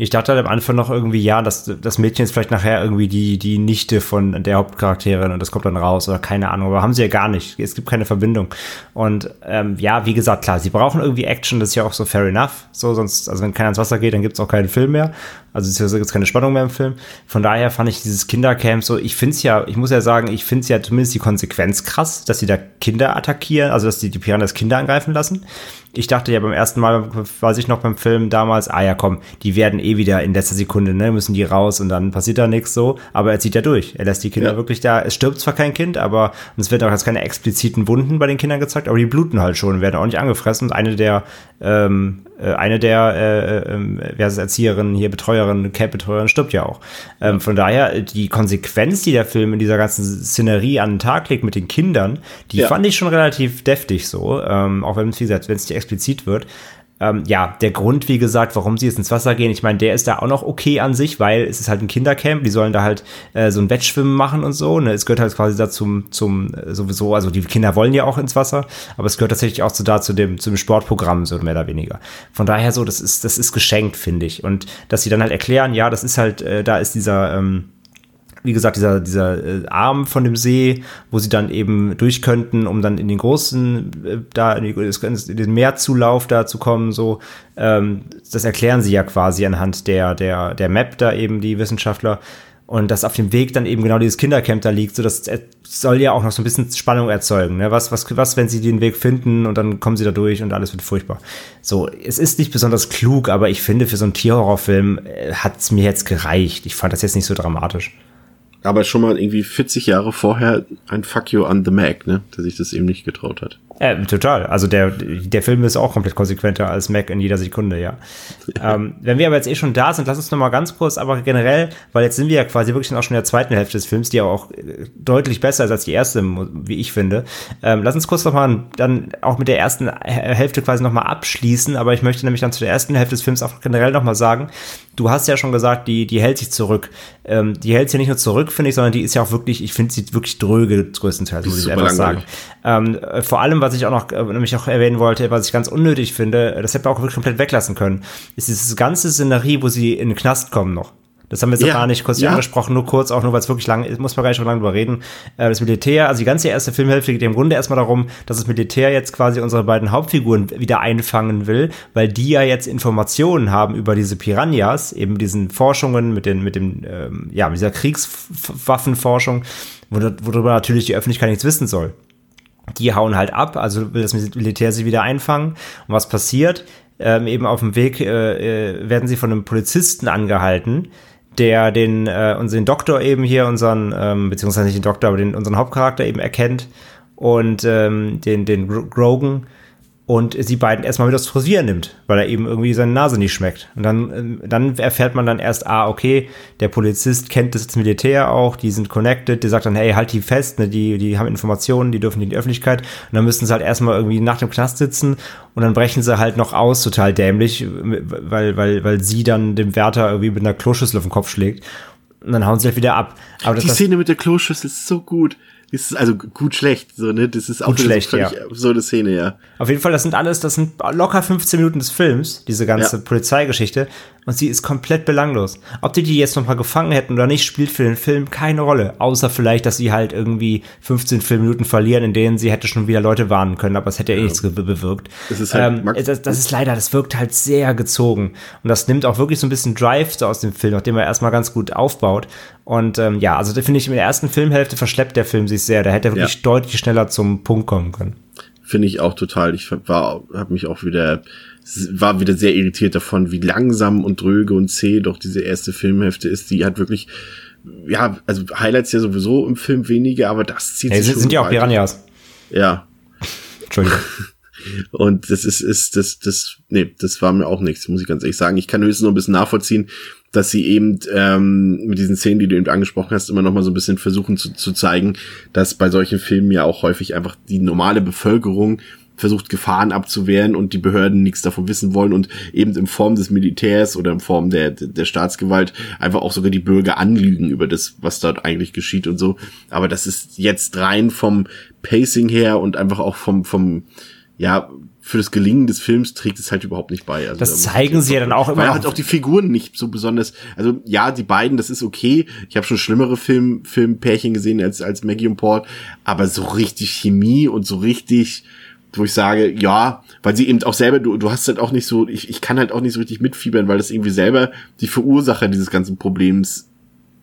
Ich dachte halt am Anfang noch irgendwie, ja, dass das Mädchen ist vielleicht nachher irgendwie die Nichte von der Hauptcharakterin und das kommt dann raus oder keine Ahnung, aber haben sie ja gar nicht. Es gibt keine Verbindung. Und ja, wie gesagt, klar, sie brauchen irgendwie Action, das ist ja auch so fair enough. So, sonst, also wenn keiner ins Wasser geht, dann gibt's auch keinen Film mehr. Also es gibt keine Spannung mehr im Film. Von daher fand ich dieses Kindercamp so, ich muss ja sagen, zumindest die Konsequenz krass, dass sie da Kinder attackieren, also dass die Piranhas Kinder angreifen lassen. Ich dachte ja beim ersten Mal, weiß ich noch beim Film damals, ah ja komm, die werden eh wieder in letzter Sekunde, ne, müssen die raus und dann passiert da nichts so, aber er zieht ja durch. Er lässt die Kinder wirklich da, es stirbt zwar kein Kind, aber es werden auch jetzt keine expliziten Wunden bei den Kindern gezeigt, aber die bluten halt schon, werden auch nicht angefressen. Und eine der Erzieherinnen, hier Betreuerin, Camp-Betreuerin stirbt ja auch. Von daher, die Konsequenz, die der Film in dieser ganzen Szenerie an den Tag legt mit den Kindern, die fand ich schon relativ deftig so, auch wenn es, wie gesagt, wenn es nicht explizit wird. Ja, der Grund, wie gesagt, warum sie jetzt ins Wasser gehen, ich meine, der ist da auch noch okay an sich, weil es ist halt ein Kindercamp, die sollen da halt so ein Wettschwimmen machen und so, ne, es gehört halt quasi da zum sowieso, also die Kinder wollen ja auch ins Wasser, aber es gehört tatsächlich auch zu dem Sportprogramm, so mehr oder weniger. Von daher so, das ist geschenkt, finde ich. Und dass sie dann halt erklären, ja, das ist halt, da ist dieser, wie gesagt, dieser Arm von dem See, wo sie dann eben durch könnten, um dann in den großen, in den Meerzulauf da zu kommen, so, das erklären sie ja quasi anhand der Map da eben, die Wissenschaftler. Und dass auf dem Weg dann eben genau dieses Kindercamp da liegt, so, das soll ja auch noch so ein bisschen Spannung erzeugen, ne? Was, wenn sie den Weg finden und dann kommen sie da durch und alles wird furchtbar. So, es ist nicht besonders klug, aber ich finde, für so einen Tierhorrorfilm hat's mir jetzt gereicht. Ich fand das jetzt nicht so dramatisch. Aber schon mal irgendwie 40 Jahre vorher ein Fuck you an the Mac, ne? Der sich das eben nicht getraut hat. Total. Also der Film ist auch komplett konsequenter als Mac in jeder Sekunde, ja. Wenn wir aber jetzt eh schon da sind, lass uns noch mal ganz kurz, aber generell, weil jetzt sind wir ja quasi wirklich auch schon in der zweiten Hälfte des Films, die aber auch deutlich besser ist als die erste, wie ich finde. Lass uns kurz noch mal dann auch mit der ersten Hälfte quasi noch mal abschließen, aber ich möchte nämlich dann zu der ersten Hälfte des Films auch generell noch mal sagen, du hast ja schon gesagt, die hält sich zurück. Die hält sich ja nicht nur zurück, finde ich, sondern die ist ja auch wirklich, ich finde sie wirklich dröge größtenteils, muss ich einfach sagen. Vor allem, was ich auch noch nämlich auch erwähnen wollte, was ich ganz unnötig finde, das hätte man auch wirklich komplett weglassen können, ist diese ganze Szenerie, wo sie in den Knast kommen noch. Das haben wir jetzt gar nicht kurz angesprochen, nur kurz, auch nur, weil es wirklich lang ist, muss man gar nicht so lange drüber reden. Das Militär, also die ganze erste Filmhälfte geht im Grunde erstmal darum, dass das Militär jetzt quasi unsere beiden Hauptfiguren wieder einfangen will, weil die ja jetzt Informationen haben über diese Piranhas, eben diesen Forschungen mit dieser Kriegswaffenforschung, worüber natürlich die Öffentlichkeit nichts wissen soll. Die hauen halt ab, also will das Militär sie wieder einfangen. Und was passiert? Eben auf dem Weg werden sie von einem Polizisten angehalten, der unseren Doktor eben hier, beziehungsweise nicht den Doktor, aber unseren Hauptcharakter eben erkennt und den Grogan und sie beiden erstmal mit aufs Frisieren nimmt, weil er eben irgendwie seine Nase nicht schmeckt. Und dann erfährt man dann erst, okay, der Polizist kennt das Militär auch, die sind connected, der sagt dann, hey, halt die fest, ne, die haben Informationen, die dürfen nicht in die Öffentlichkeit. Und dann müssen sie halt erstmal irgendwie nach dem Knast sitzen und dann brechen sie halt noch aus, total dämlich, weil sie dann dem Wärter irgendwie mit einer Kloschüssel auf den Kopf schlägt. Und dann hauen sie halt wieder ab. Aber die Szene mit der Kloschüssel ist so gut. Das ist also gut schlecht, so, ne? Das ist auch gut schlecht, ja. Absurde Szene, ja. Auf jeden Fall, das sind locker 15 Minuten des Films, diese ganze Polizeigeschichte. Und sie ist komplett belanglos. Ob die jetzt nochmal gefangen hätten oder nicht, spielt für den Film keine Rolle. Außer vielleicht, dass sie halt irgendwie 15 Filmminuten verlieren, in denen sie hätte schon wieder Leute warnen können, aber es hätte ja eh nichts bewirkt. Das ist halt das wirkt halt sehr gezogen. Und das nimmt auch wirklich so ein bisschen Drive so aus dem Film, nachdem er erstmal ganz gut aufbaut. Und also da finde ich, in der ersten Filmhälfte verschleppt der Film sich sehr. Da hätte er wirklich deutlich schneller zum Punkt kommen können. Finde ich auch total. Ich war wieder sehr irritiert davon, wie langsam und dröge und zäh doch diese erste Filmhälfte ist. Die hat wirklich, also Highlights ja sowieso im Film weniger, aber das zieht sich schon. Sind ja auch Piranhas. Ja. Entschuldigung. Und das war mir auch nichts, muss ich ganz ehrlich sagen. Ich kann höchstens noch ein bisschen nachvollziehen, dass sie eben mit diesen Szenen, die du eben angesprochen hast, immer noch mal so ein bisschen versuchen zu zeigen, dass bei solchen Filmen ja auch häufig einfach die normale Bevölkerung versucht, Gefahren abzuwehren und die Behörden nichts davon wissen wollen und eben in Form des Militärs oder in Form der Staatsgewalt einfach auch sogar die Bürger anlügen über das, was dort eigentlich geschieht und so. Aber das ist jetzt rein vom Pacing her und einfach auch vom für das Gelingen des Films trägt es halt überhaupt nicht bei. Also, das zeigen sie ja dann auch immer. Weil halt auch die Figuren nicht so besonders, also ja, die beiden, das ist okay. Ich habe schon schlimmere Filmpärchen gesehen als Maggie und Paul, aber so richtig Chemie und so richtig, wo ich sage, ja, weil sie eben auch selber, du hast halt auch nicht so, ich kann halt auch nicht so richtig mitfiebern, weil das irgendwie selber die Verursacher dieses ganzen Problems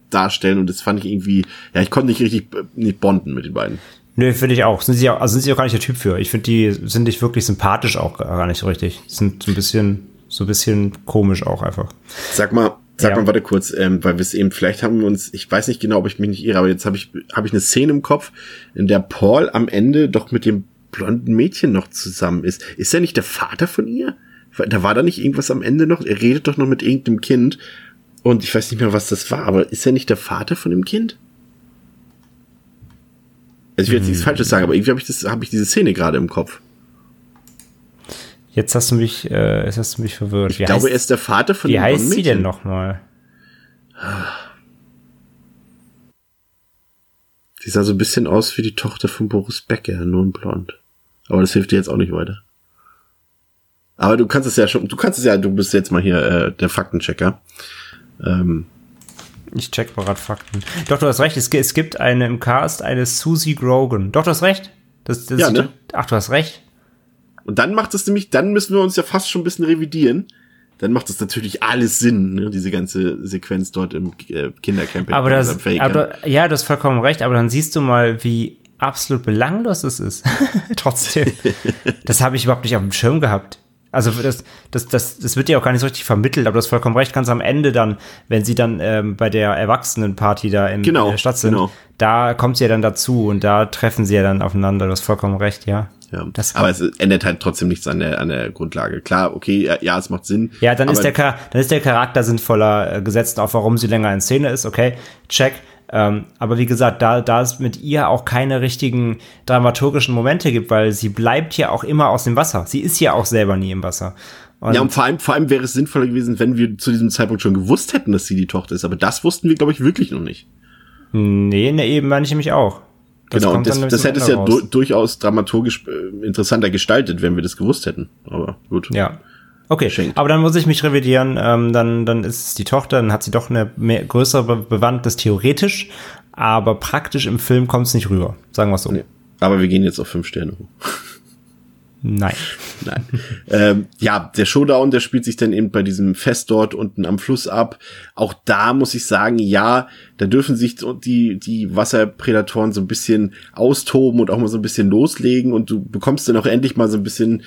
darstellen und das fand ich irgendwie, ja, ich konnte nicht richtig nicht bonden mit den beiden. Nö, finde ich auch. Sind sie auch gar nicht der Typ für. Ich finde, die sind nicht wirklich sympathisch auch gar nicht so richtig. Sind so ein bisschen komisch auch einfach. Sag mal, warte kurz, weil wir es eben, vielleicht haben wir uns, ich weiß nicht genau, ob ich mich nicht irre, aber jetzt habe ich eine Szene im Kopf, in der Paul am Ende doch mit dem blonden Mädchen noch zusammen ist. Ist er nicht der Vater von ihr? Da war da nicht irgendwas am Ende noch? Er redet doch noch mit irgendeinem Kind und ich weiß nicht mehr, was das war, aber ist er nicht der Vater von dem Kind? Also ich will jetzt nichts Falsches sagen, aber irgendwie habe ich diese Szene gerade im Kopf. Jetzt hast du mich verwirrt. Ich glaube, er ist der Vater von dem Mädchen. Wie heißt sie denn nochmal? Sie sah so ein bisschen aus wie die Tochter von Boris Becker, nur in blond. Aber das hilft dir jetzt auch nicht weiter. Aber du kannst es ja schon, du bist jetzt mal hier der Faktenchecker. Ich check mal gerade Fakten. Doch, du hast recht, es gibt eine im Cast, eine Susie Grogan. Doch, du hast recht. Das ja, ne? Ach, du hast recht. Und dann macht es nämlich, dann müssen wir uns ja fast schon ein bisschen revidieren. Dann macht es natürlich alles Sinn, ne? Diese ganze Sequenz dort im Kindercamping. Aber ja, du hast vollkommen recht, aber dann siehst du mal, wie absolut belanglos es ist. Trotzdem. Das habe ich überhaupt nicht auf dem Schirm gehabt. Also das wird ja auch gar nicht so richtig vermittelt, aber du hast vollkommen recht, ganz am Ende dann, wenn sie dann bei der Erwachsenenparty da in der Stadt sind, da kommt sie ja dann dazu und da treffen sie ja dann aufeinander, du hast vollkommen recht, ja. Ja. Aber es ändert halt trotzdem nichts an der Grundlage. Klar, okay, ja, es macht Sinn. Ja, dann ist der Charakter sinnvoller gesetzt, auch warum sie länger in Szene ist, okay, check. Aber wie gesagt, da es mit ihr auch keine richtigen dramaturgischen Momente gibt, weil sie bleibt ja auch immer aus dem Wasser. Sie ist ja auch selber nie im Wasser. Und vor allem wäre es sinnvoller gewesen, wenn wir zu diesem Zeitpunkt schon gewusst hätten, dass sie die Tochter ist. Aber das wussten wir, glaube ich, wirklich noch nicht. Nee, eben meine ich nämlich auch. Genau, und das hätte es ja durchaus dramaturgisch interessanter gestaltet, wenn wir das gewusst hätten. Aber gut. Ja. Okay, aber dann muss ich mich revidieren, dann ist es die Tochter, dann hat sie doch eine größere Bewandtnis theoretisch, aber praktisch im Film kommt es nicht rüber, sagen wir es so. Nee, aber wir gehen jetzt auf 5 Sterne hoch. Nein. Ja, der Showdown, der spielt sich dann eben bei diesem Fest dort unten am Fluss ab. Auch da muss ich sagen, ja, da dürfen sich die Wasserprädatoren so ein bisschen austoben und auch mal so ein bisschen loslegen und du bekommst dann auch endlich mal so ein bisschen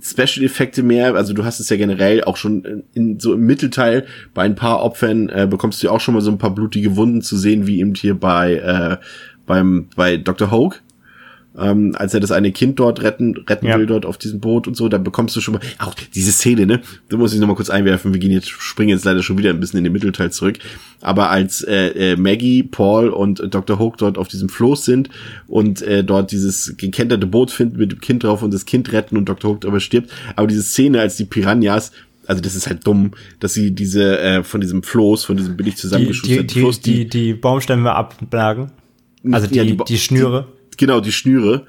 Special-Effekte mehr. Also du hast es ja generell auch schon so im Mittelteil bei ein paar Opfern bekommst du auch schon mal so ein paar blutige Wunden zu sehen, wie eben hier bei Dr. Hogue. Als er das eine Kind dort retten will, dort auf diesem Boot und so, da bekommst du schon mal, auch diese Szene, ne, da muss ich nochmal kurz einwerfen, wir springen jetzt leider schon wieder ein bisschen in den Mittelteil zurück, aber als Maggie, Paul und Dr. Hogue dort auf diesem Floß sind und dort dieses gekenterte Boot finden mit dem Kind drauf und das Kind retten und Dr. Hogue dabei stirbt, aber diese Szene, als die Piranhas, also das ist halt dumm, dass sie diese von diesem Floß, von diesem billig zusammengeschustert Floß, die Baumstämme abplagen, also die Schnüre. Genau, die Schnüre,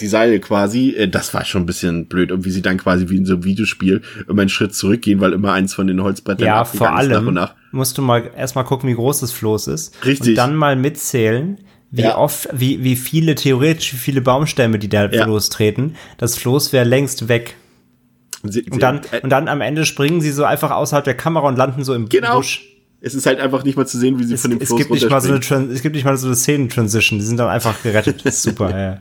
die Seile quasi, das war schon ein bisschen blöd. Und wie sie dann quasi wie in so einem Videospiel immer einen Schritt zurückgehen, weil immer eins von den Holzbrettern abgegangen ist nach und nach. Musst du mal erstmal gucken, wie groß das Floß ist. Richtig. Und dann mal mitzählen, wie viele Baumstämme, die da lostreten. Das Floß wäre längst weg. Und dann am Ende springen sie so einfach außerhalb der Kamera und landen so im Busch. Es ist halt einfach nicht mal zu sehen, wie sie von dem Floß runterspringen. Es gibt nicht mal so eine Szenentransition. Die sind dann einfach gerettet. Das ist super, ja.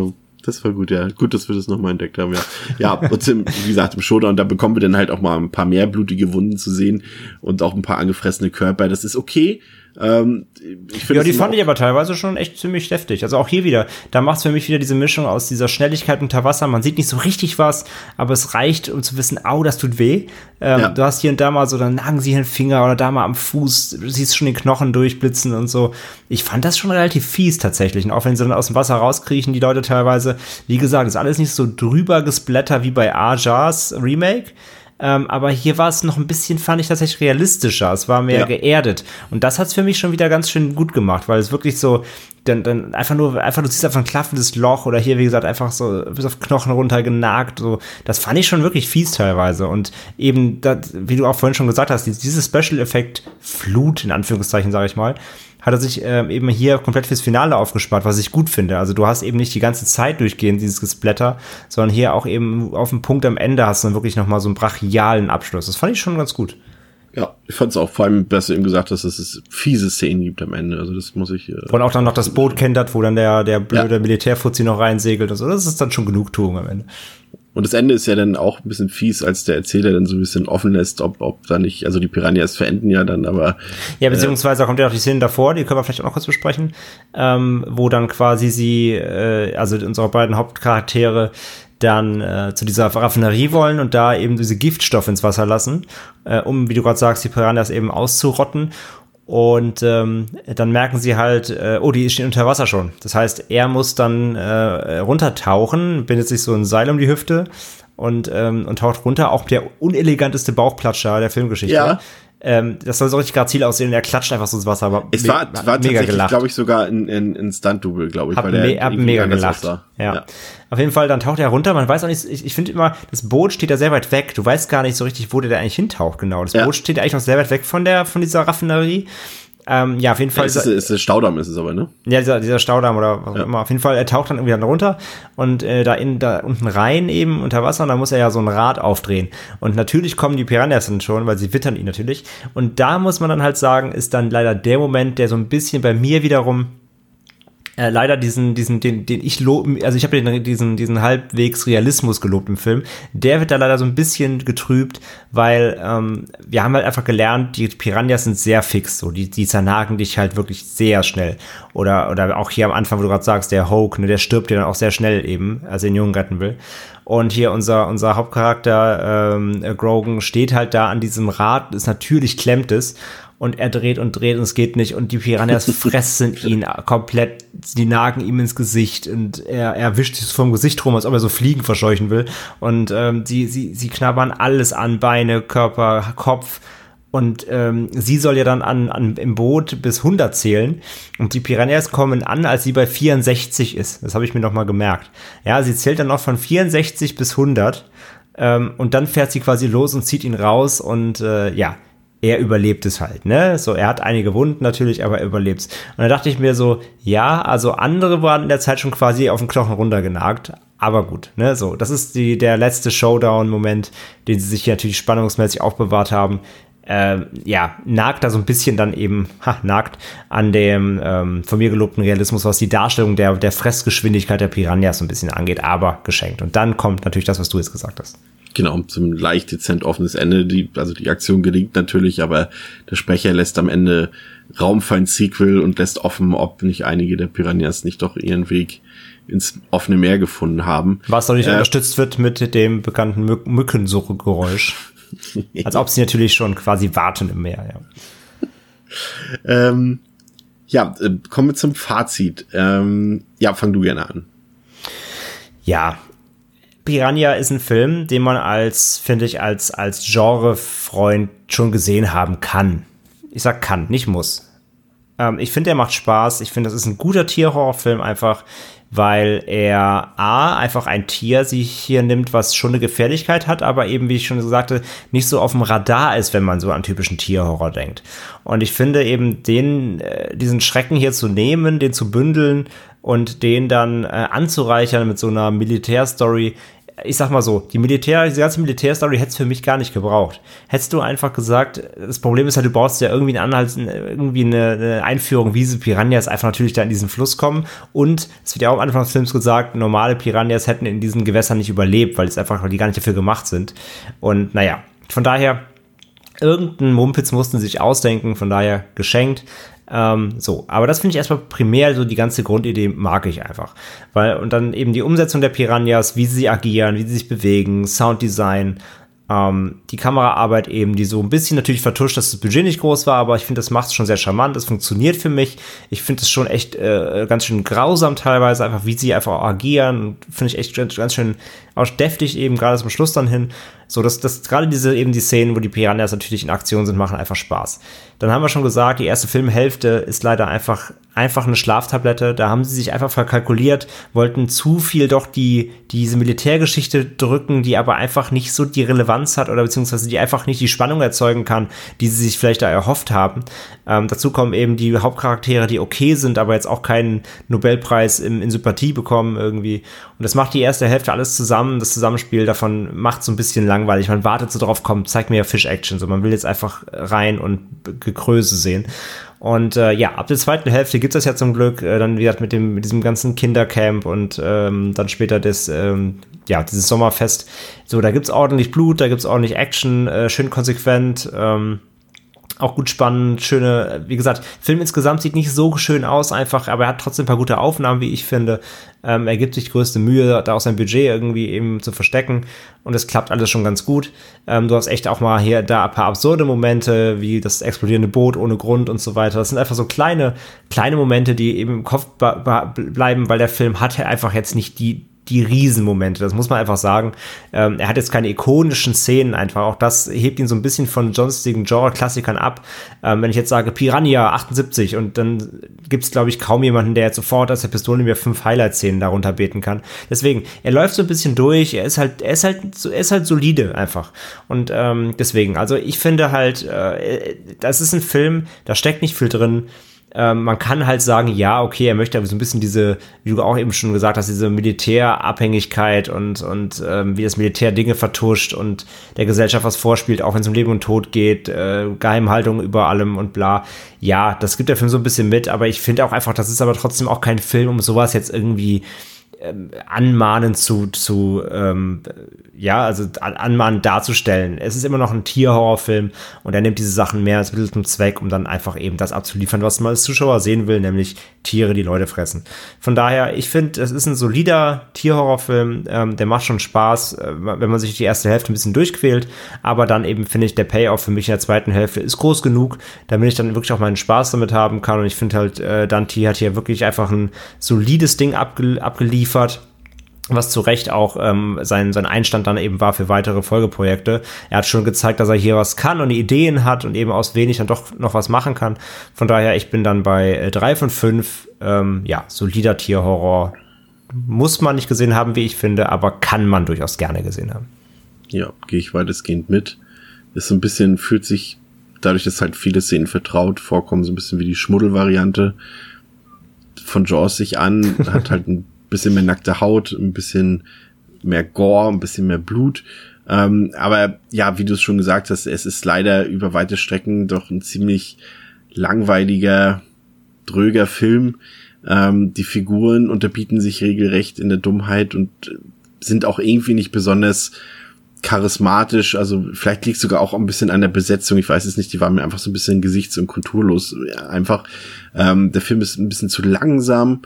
Ja, das war gut, ja. Gut, dass wir das nochmal entdeckt haben, ja. Ja, und wie gesagt, im Showdown, da bekommen wir dann halt auch mal ein paar mehr blutige Wunden zu sehen und auch ein paar angefressene Körper. Das ist okay. Die fand ich aber teilweise schon echt ziemlich heftig. Also auch hier wieder, da macht's für mich wieder diese Mischung aus dieser Schnelligkeit unter Wasser. Man sieht nicht so richtig was, aber es reicht, um zu wissen, au, das tut weh. Du hast hier und da mal so, dann nagen sie den Finger oder da mal am Fuß, du siehst schon den Knochen durchblitzen und so. Ich fand das schon relativ fies tatsächlich. Und auch wenn sie dann aus dem Wasser rauskriechen, die Leute teilweise, wie gesagt, ist alles nicht so drüber gesplatter wie bei Jaws Remake. aber hier war es noch ein bisschen, fand ich tatsächlich realistischer, es war mehr geerdet und das hat es für mich schon wieder ganz schön gut gemacht, weil es wirklich so, dann einfach nur, du siehst einfach ein klaffendes Loch oder hier, wie gesagt, einfach so bis auf Knochen runter genagt, so, das fand ich schon wirklich fies teilweise und eben, das, wie du auch vorhin schon gesagt hast, diese Special-Effekt-Flut, in Anführungszeichen, sage ich mal, hat er sich eben hier komplett fürs Finale aufgespart, was ich gut finde. Also du hast eben nicht die ganze Zeit durchgehend dieses Gesplatter, sondern hier auch eben auf dem Punkt am Ende hast du dann wirklich nochmal so einen brachialen Abschluss. Das fand ich schon ganz gut. Ja, ich fand es auch vor allem, dass du eben gesagt hast, dass es fiese Szenen gibt am Ende. Also das muss ich... Und auch dann noch das Boot kentert, wo dann der blöde Militärfuzzi noch reinsegelt und so. Das ist dann schon Genugtuung am Ende. Und das Ende ist ja dann auch ein bisschen fies, als der Erzähler dann so ein bisschen offen lässt, ob da nicht, also die Piranhas verenden ja dann, aber... Ja, beziehungsweise kommt ja auch die Szene davor, die können wir vielleicht auch noch kurz besprechen, wo dann quasi sie, also unsere beiden Hauptcharaktere, dann zu dieser Raffinerie wollen und da eben diese Giftstoffe ins Wasser lassen, um, wie du gerade sagst, die Piranhas eben auszurotten. Und dann merken sie halt, die stehen unter Wasser schon. Das heißt, er muss dann runtertauchen, bindet sich so ein Seil um die Hüfte und taucht runter. Auch der uneleganteste Bauchplatscher der Filmgeschichte. Ja. Das soll so richtig grazil aussehen und er klatscht einfach so ins Wasser. Aber es war mega tatsächlich, glaube ich, sogar ein Stunt-Double, glaube ich. Hab mega gelacht. Ja. Auf jeden Fall, dann taucht er runter. Man weiß auch nicht, ich finde immer, das Boot steht da sehr weit weg. Du weißt gar nicht so richtig, wo der da eigentlich hintaucht, genau. Das Boot steht eigentlich noch sehr weit weg von dieser Raffinerie. Auf jeden Fall. Ist Staudamm ist es aber, ne? Ja, dieser Staudamm oder was auch immer. Auf jeden Fall, er taucht dann irgendwie dann runter und da unten rein eben unter Wasser und dann muss er ja so ein Rad aufdrehen. Und natürlich kommen die Piranhas dann schon, weil sie wittern ihn natürlich. Und da muss man dann halt sagen, ist dann leider der Moment, der so ein bisschen bei mir wiederum leider ich habe diesen halbwegs Realismus gelobt im Film, der wird da leider so ein bisschen getrübt, weil wir haben halt einfach gelernt, die Piranhas sind sehr fix, so die zernagen dich halt wirklich sehr schnell oder auch hier am Anfang, wo du gerade sagst, der Hogue, ne, der stirbt ja dann auch sehr schnell eben, als er den Jungen retten will. Und hier unser Hauptcharakter Grogan steht halt da an diesem Rad, ist natürlich klemmt es. Und er dreht und es geht nicht. Und die Piranhas fressen ihn komplett. Die nagen ihm ins Gesicht. Und er wischt es vom Gesicht rum, als ob er so Fliegen verscheuchen will. Und sie knabbern alles an. Beine, Körper, Kopf. Und sie soll ja dann im Boot bis 100 zählen. Und die Piranhas kommen an, als sie bei 64 ist. Das habe ich mir noch mal gemerkt. Ja, sie zählt dann noch von 64 bis 100. Und dann fährt sie quasi los und zieht ihn raus. Und er überlebt es halt, ne? So, er hat einige Wunden natürlich, aber er überlebt es. Und da dachte ich mir so, ja, also andere waren in der Zeit schon quasi auf den Knochen runtergenagt, aber gut, ne? So, das ist der letzte Showdown-Moment, den sie sich hier natürlich spannungsmäßig aufbewahrt haben. Nagt da so ein bisschen dann eben, nagt an dem von mir gelobten Realismus, was die Darstellung der Fressgeschwindigkeit der Piranhas so ein bisschen angeht, aber geschenkt. Und dann kommt natürlich das, was du jetzt gesagt hast. Genau, zum leicht dezent offenes Ende. Die Aktion gelingt natürlich, aber der Sprecher lässt am Ende Raum für ein Sequel und lässt offen, ob nicht einige der Piranhas nicht doch ihren Weg ins offene Meer gefunden haben. Was noch nicht unterstützt wird mit dem bekannten Mückensuche-Geräusch. Als ob sie natürlich schon quasi warten im Meer. Ja, kommen wir zum Fazit. Fang du gerne an. Ja, Piranha ist ein Film, den man als Genrefreund schon gesehen haben kann. Ich sag kann, nicht muss. Ich finde, er macht Spaß. Ich finde, das ist ein guter Tierhorrorfilm einfach, weil er einfach ein Tier sich hier nimmt, was schon eine Gefährlichkeit hat, aber eben, wie ich schon sagte, nicht so auf dem Radar ist, wenn man so an typischen Tierhorror denkt. Und ich finde eben, diesen Schrecken hier zu nehmen, den zu bündeln und den dann anzureichern mit so einer Militärstory. Ich sag mal so, diese ganze Militärstory hätte es für mich gar nicht gebraucht. Hättest du einfach gesagt, das Problem ist halt, du brauchst ja irgendwie einen Anhalt, irgendwie eine Einführung, wie diese Piranhas einfach natürlich da in diesen Fluss kommen. Und es wird ja auch am Anfang des Films gesagt, normale Piranhas hätten in diesen Gewässern nicht überlebt, weil die gar nicht dafür gemacht sind. Und naja, von daher, irgendeinen Mumpitz mussten sie sich ausdenken, von daher geschenkt. Aber das finde ich erstmal primär, so die ganze Grundidee mag ich einfach. Und dann eben die Umsetzung der Piranhas, wie sie agieren, wie sie sich bewegen, Sounddesign, die Kameraarbeit eben, die so ein bisschen natürlich vertuscht, dass das Budget nicht groß war, aber ich finde, das macht es schon sehr charmant, es funktioniert für mich. Ich finde es schon echt ganz schön grausam teilweise, einfach wie sie einfach agieren, finde ich echt ganz schön auch deftig eben, gerade zum Schluss dann hin. So, dass gerade diese eben die Szenen, wo die Piranhas natürlich in Aktion sind, machen einfach Spaß. Dann haben wir schon gesagt, die erste Filmhälfte ist leider einfach eine Schlaftablette. Da haben sie sich einfach verkalkuliert, wollten zu viel doch diese Militärgeschichte drücken, die aber einfach nicht so die Relevanz hat oder beziehungsweise die einfach nicht die Spannung erzeugen kann, die sie sich vielleicht da erhofft haben. Dazu kommen eben die Hauptcharaktere, die okay sind, aber jetzt auch keinen Nobelpreis in Sympathie bekommen irgendwie. Und das macht die erste Hälfte alles zusammen. Das Zusammenspiel davon macht so ein bisschen langweilig. Man wartet so drauf, komm, zeig mir ja Fish-Action. So, man will jetzt einfach rein und Gekröse sehen. Und ja, ab der zweiten Hälfte gibt es das ja zum Glück, dann wie gesagt mit diesem ganzen Kindercamp und dann später dieses Sommerfest. So, da gibt's ordentlich Blut, da gibt's ordentlich Action, schön konsequent, auch gut spannend, schöne, wie gesagt, Film insgesamt sieht nicht so schön aus einfach, aber er hat trotzdem ein paar gute Aufnahmen, wie ich finde. Er gibt sich größte Mühe, da auch sein Budget irgendwie eben zu verstecken und es klappt alles schon ganz gut. Du hast echt auch mal hier da ein paar absurde Momente, wie das explodierende Boot ohne Grund und so weiter. Das sind einfach so kleine Momente, die eben im Kopf bleiben, weil der Film hat einfach jetzt nicht die Riesenmomente, das muss man einfach sagen. Er hat jetzt keine ikonischen Szenen einfach, auch das hebt ihn so ein bisschen von sonstigen Genre-Klassikern ab. Wenn ich jetzt sage Piranha 78 und dann gibt's, glaube ich, kaum jemanden, der jetzt sofort aus der Pistole mir 5 Highlight-Szenen darunter beten kann. Deswegen, er läuft so ein bisschen durch, er ist halt solide einfach. Und deswegen, also ich finde halt, das ist ein Film, da steckt nicht viel drin. Man kann halt sagen, ja, okay, er möchte aber so ein bisschen diese, wie du auch eben schon gesagt hast, diese Militärabhängigkeit und wie das Militär Dinge vertuscht und der Gesellschaft was vorspielt, auch wenn es um Leben und Tod geht, Geheimhaltung über allem und bla. Ja, das gibt der Film so ein bisschen mit, aber ich finde auch einfach, das ist aber trotzdem auch kein Film, um sowas jetzt irgendwie anmahnend anmahnend darzustellen. Es ist immer noch ein Tierhorrorfilm und er nimmt diese Sachen mehr als Mittel zum Zweck, um dann einfach eben das abzuliefern, was man als Zuschauer sehen will, nämlich Tiere, die Leute fressen. Von daher, ich finde, es ist ein solider Tierhorrorfilm, der macht schon Spaß, wenn man sich die erste Hälfte ein bisschen durchquält, aber dann eben, finde ich, der Payoff für mich in der zweiten Hälfte ist groß genug, damit ich dann wirklich auch meinen Spaß damit haben kann und ich finde halt, Dante hat hier wirklich einfach ein solides Ding abgeliefert, was zu Recht auch sein Einstand dann eben war für weitere Folgeprojekte. Er hat schon gezeigt, dass er hier was kann und Ideen hat und eben aus wenig dann doch noch was machen kann. Von daher, ich bin dann bei 3 von 5. Solider Tierhorror. Muss man nicht gesehen haben, wie ich finde, aber kann man durchaus gerne gesehen haben. Ja, gehe ich weitestgehend mit. Ist so ein bisschen, fühlt sich dadurch, dass halt viele Szenen vertraut vorkommen, so ein bisschen wie die Schmuddelvariante von Jaws sich an, hat halt ein bisschen mehr nackte Haut, ein bisschen mehr Gore, ein bisschen mehr Blut. Aber ja, wie du es schon gesagt hast, es ist leider über weite Strecken doch ein ziemlich langweiliger, dröger Film. Die Figuren unterbieten sich regelrecht in der Dummheit und sind auch irgendwie nicht besonders charismatisch. Also vielleicht liegt es sogar auch ein bisschen an der Besetzung. Ich weiß es nicht, die waren mir einfach so ein bisschen gesichts- und konturlos. Ja, einfach, der Film ist ein bisschen zu langsam.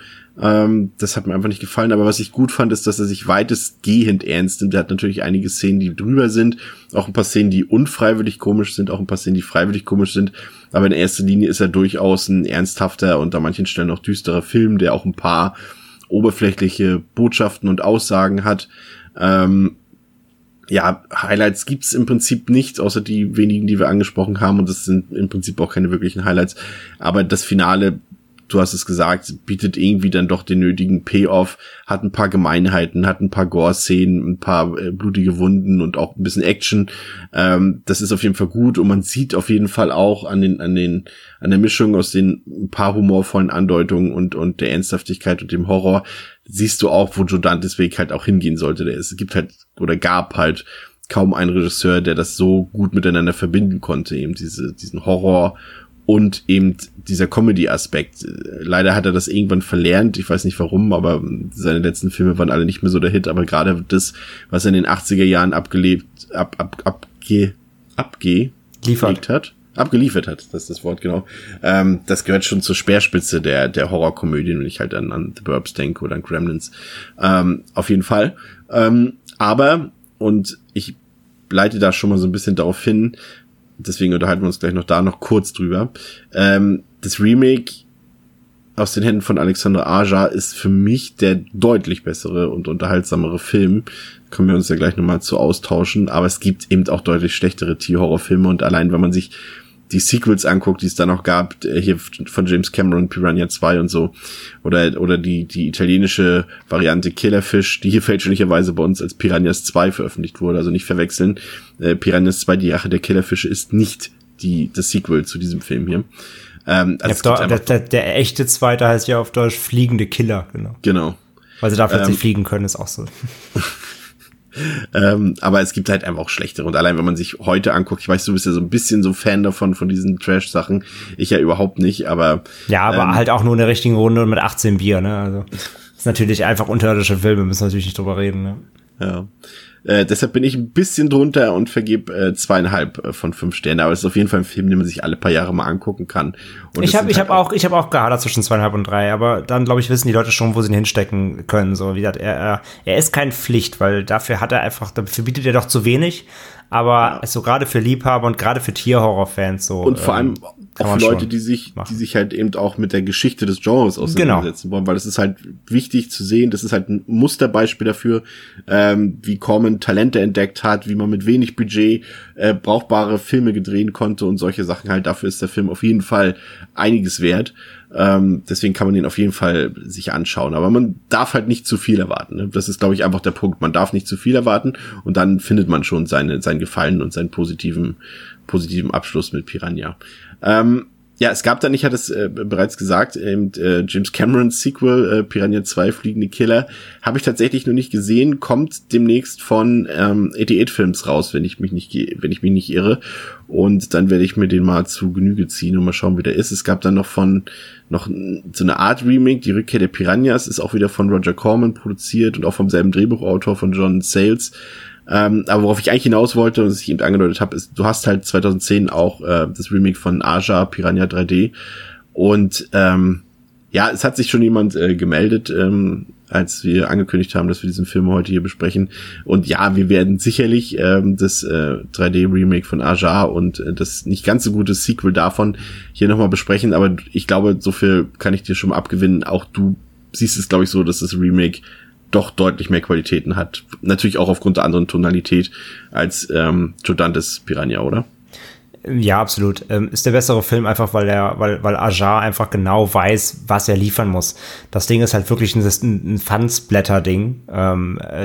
Das hat mir einfach nicht gefallen, aber was ich gut fand, ist, dass er sich weitestgehend ernst nimmt. Er hat natürlich einige Szenen, die drüber sind, auch ein paar Szenen, die unfreiwillig komisch sind, auch ein paar Szenen, die freiwillig komisch sind, aber in erster Linie ist er durchaus ein ernsthafter und an manchen Stellen auch düsterer Film, der auch ein paar oberflächliche Botschaften und Aussagen hat. Highlights gibt's im Prinzip nicht, außer die wenigen, die wir angesprochen haben, und das sind im Prinzip auch keine wirklichen Highlights, aber das Finale, du hast es gesagt, bietet irgendwie dann doch den nötigen Payoff, hat ein paar Gemeinheiten, hat ein paar Gore-Szenen, ein paar blutige Wunden und auch ein bisschen Action. Das ist auf jeden Fall gut und man sieht auf jeden Fall auch an der Mischung aus den ein paar humorvollen Andeutungen und der Ernsthaftigkeit und dem Horror, siehst du auch, wo Joe Dantes Weg halt auch hingehen sollte. Es gibt halt oder gab halt kaum einen Regisseur, der das so gut miteinander verbinden konnte, eben diesen Horror und eben dieser Comedy-Aspekt. Leider hat er das irgendwann verlernt, ich weiß nicht warum, aber seine letzten Filme waren alle nicht mehr so der Hit, aber gerade das, was er in den 80er Jahren abgeliefert hat, das ist das Wort, genau. Das gehört schon zur Speerspitze der Horrorkomödien, wenn ich halt an The Burbs denke oder an Gremlins. Auf jeden Fall. Aber, und ich leite da schon mal so ein bisschen darauf hin, deswegen unterhalten wir uns gleich noch da noch kurz drüber. Das Remake aus den Händen von Alexandre Aja ist für mich der deutlich bessere und unterhaltsamere Film. Können wir uns ja gleich nochmal zu austauschen. Aber es gibt eben auch deutlich schlechtere T-Horror-Filme. Und allein, wenn man sich die Sequels anguckt, die es da noch gab, hier von James Cameron, Piranha 2 und so, oder die italienische Variante Killerfish, die hier fälschlicherweise bei uns als Piranhas 2 veröffentlicht wurde, also nicht verwechseln. Piranhas 2, die Rache der Killerfische, ist nicht das Sequel zu diesem Film hier. Also der echte zweite heißt ja auf Deutsch fliegende Killer, genau. Weil sie dafür nicht fliegen können, ist auch so. Aber es gibt halt einfach auch schlechtere. Und allein, wenn man sich heute anguckt, ich weiß, du bist ja so ein bisschen so Fan davon, von diesen Trash-Sachen. Ich ja überhaupt nicht, aber... Ja, aber halt auch nur in der richtigen Runde und mit 18 Bier, Also, ist natürlich einfach unterirdische Filme, müssen natürlich nicht drüber reden, Ja. Deshalb bin ich ein bisschen drunter und vergebe 2,5 von 5 Sternen. Aber es ist auf jeden Fall ein Film, den man sich alle paar Jahre mal angucken kann. Und ich hab auch gehadert zwischen 2,5 und 3. Aber dann, glaube ich, wissen die Leute schon, wo sie ihn hinstecken können. So, wie gesagt, er ist keine Pflicht, weil dafür bietet er doch zu wenig. Aber so gerade für Liebhaber und gerade für Tierhorrorfans so. Und vor allem auch für Leute, die sich halt eben auch mit der Geschichte des Genres auseinandersetzen wollen, weil das ist halt wichtig zu sehen. Das ist halt ein Musterbeispiel dafür, wie Corman Talente entdeckt hat, wie man mit wenig Budget brauchbare Filme gedrehen konnte und solche Sachen halt. Dafür ist der Film auf jeden Fall einiges wert. Deswegen kann man den auf jeden Fall sich anschauen. Aber man darf halt nicht zu viel erwarten. Ne? Das ist, glaube ich, einfach der Punkt. Man darf nicht zu viel erwarten und dann findet man schon seinen Gefallen und seinen positiven Abschluss mit Piranha. Es gab dann, ich hatte es bereits gesagt, James Camerons Sequel, Piranha 2, fliegende Killer, habe ich tatsächlich noch nicht gesehen, kommt demnächst von 88 Films raus, wenn ich mich nicht irre. Und dann werde ich mir den mal zu Genüge ziehen und mal schauen, wie der ist. Es gab dann noch so eine Art Remake, die Rückkehr der Piranhas, ist auch wieder von Roger Corman produziert und auch vom selben Drehbuchautor von John Sayles. Aber worauf ich eigentlich hinaus wollte und was ich eben angedeutet habe, ist, du hast halt 2010 auch das Remake von Aja, Piranha 3D und es hat sich schon jemand gemeldet, als wir angekündigt haben, dass wir diesen Film heute hier besprechen und wir werden sicherlich das 3D-Remake von Aja und das nicht ganz so gute Sequel davon hier nochmal besprechen, aber ich glaube, so viel kann ich dir schon mal abgewinnen, auch du siehst es, glaube ich, so, dass das Remake doch deutlich mehr Qualitäten hat. Natürlich auch aufgrund der anderen Tonalität als Joe Dantes Piranha, oder? Ja, absolut. Ist der bessere Film einfach, weil Aja einfach genau weiß, was er liefern muss. Das Ding ist halt wirklich ein Fansblätter-Ding.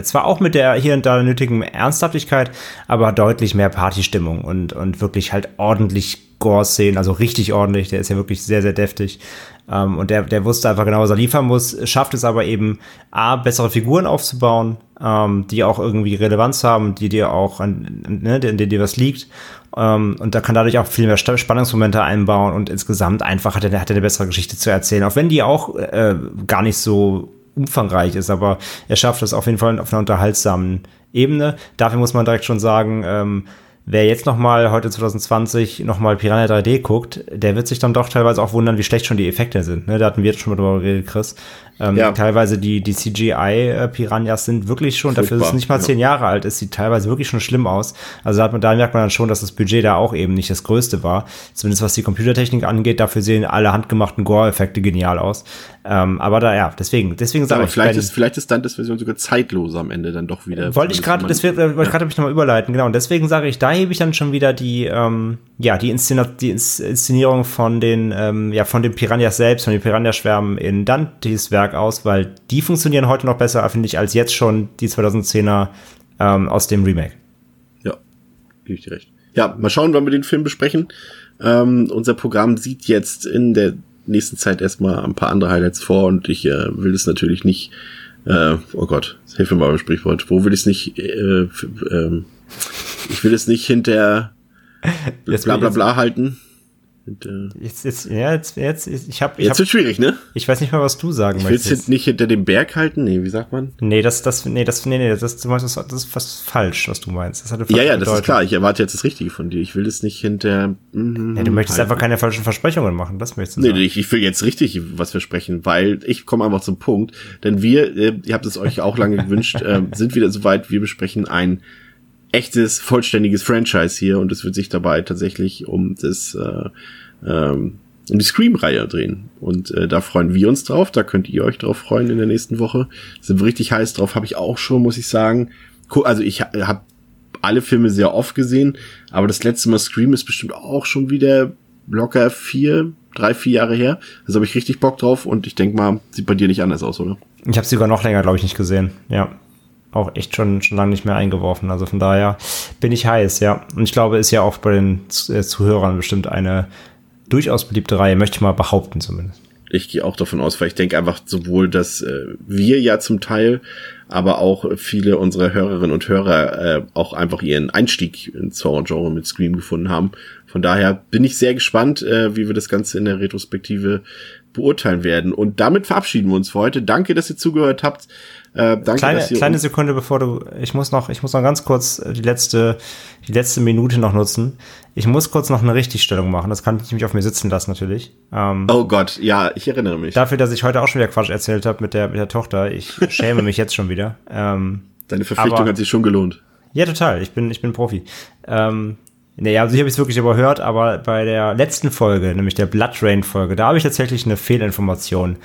Zwar auch mit der hier und da nötigen Ernsthaftigkeit, aber deutlich mehr Partystimmung und wirklich halt ordentlich Gore-Szenen, also richtig ordentlich, der ist ja wirklich sehr, sehr deftig. Und der wusste einfach genau, was er liefern muss, schafft es aber eben, bessere Figuren aufzubauen, die auch irgendwie Relevanz haben, die dir auch, in denen dir was liegt. Und da kann dadurch auch viel mehr Spannungsmomente einbauen und insgesamt einfach hat er eine bessere Geschichte zu erzählen, auch wenn die auch gar nicht so umfangreich ist, aber er schafft das auf jeden Fall auf einer unterhaltsamen Ebene. Dafür muss man direkt schon sagen, wer jetzt nochmal heute 2020 nochmal Piranha 3D guckt, der wird sich dann doch teilweise auch wundern, wie schlecht schon die Effekte sind. Da hatten wir jetzt schon mal drüber geredet, Chris. Teilweise die CGI-Piranhas sind wirklich schon, furchtbar, dafür ist es nicht mal 10 Jahre alt, es sieht teilweise wirklich schon schlimm aus. Also da merkt man dann schon, dass das Budget da auch eben nicht das größte war. Zumindest was die Computertechnik angeht, dafür sehen alle handgemachten Gore-Effekte genial aus. Aber deswegen sage ich. Vielleicht ist dann das Version sogar zeitloser am Ende dann doch wieder. Wollte ich gerade mich nochmal überleiten, genau. Und deswegen sage ich, da hebe ich dann schon wieder die Inszenierung von den Piranhas selbst, von den Piranhaschwärmen in Dantes Werk aus, weil die funktionieren heute noch besser, finde ich, als jetzt schon die 2010er aus dem Remake. Ja, gebe ich dir recht. Ja, mal schauen, wann wir den Film besprechen. Unser Programm sieht jetzt in der nächsten Zeit erstmal ein paar andere Highlights vor und ich will es natürlich nicht, oh Gott, hilf mir mal beim Sprichwort, ich will es nicht hinter bla bla bla halten. Und, jetzt wird schwierig, ne? Ich weiß nicht mal, was du sagen möchtest. Willst du nicht hinter dem Berg halten? Nee, wie sagt man? Das ist was falsch, was du meinst. Das hatte Bedeutung. Das ist klar. Ich erwarte jetzt das Richtige von dir. Ich will es nicht hinter... du möchtest halten. Einfach keine falschen Versprechungen machen. Das möchtest du sagen. Nee, ich will jetzt richtig was versprechen, weil ich komme einfach zum Punkt. Denn wir, ihr habt es euch auch lange gewünscht, sind wieder soweit. Wir besprechen ein echtes, vollständiges Franchise hier und es wird sich dabei tatsächlich um das um die Scream-Reihe drehen. Und da freuen wir uns drauf, da könnt ihr euch drauf freuen in der nächsten Woche. Sind wir richtig heiß drauf, habe ich auch schon, muss ich sagen. Also ich habe alle Filme sehr oft gesehen, aber das letzte Mal Scream ist bestimmt auch schon wieder locker 3-4 Jahre her. Also habe ich richtig Bock drauf und ich denke mal, sieht bei dir nicht anders aus, oder? Ich habe es sogar noch länger, glaube ich, nicht gesehen. Ja, auch echt schon lange nicht mehr eingeworfen. Also von daher bin ich heiß, ja. Und ich glaube, ist ja auch bei den Zuhörern bestimmt eine durchaus beliebte Reihe, möchte ich mal behaupten zumindest. Ich gehe auch davon aus, weil ich denke einfach sowohl, dass wir ja zum Teil, aber auch viele unserer Hörerinnen und Hörer auch einfach ihren Einstieg ins Horror-Genre mit Scream gefunden haben. Von daher bin ich sehr gespannt, wie wir das Ganze in der Retrospektive beurteilen werden. Und damit verabschieden wir uns für heute. Danke, dass ihr zugehört habt. Danke, kleine Sekunde, bevor du, ich muss noch ganz kurz die letzte Minute noch nutzen. Ich muss kurz noch eine Richtigstellung machen. Das kann ich nicht auf mir sitzen lassen, natürlich. Oh Gott, ja, ich erinnere mich. Dafür, dass ich heute auch schon wieder Quatsch erzählt habe mit der Tochter. Ich schäme mich jetzt schon wieder. Deine Verpflichtung hat sich schon gelohnt. Ja, total. Ich bin Profi. Naja, also ich habe es wirklich überhört, aber bei der letzten Folge, nämlich der Blood Rain Folge, da habe ich tatsächlich eine Fehlinformation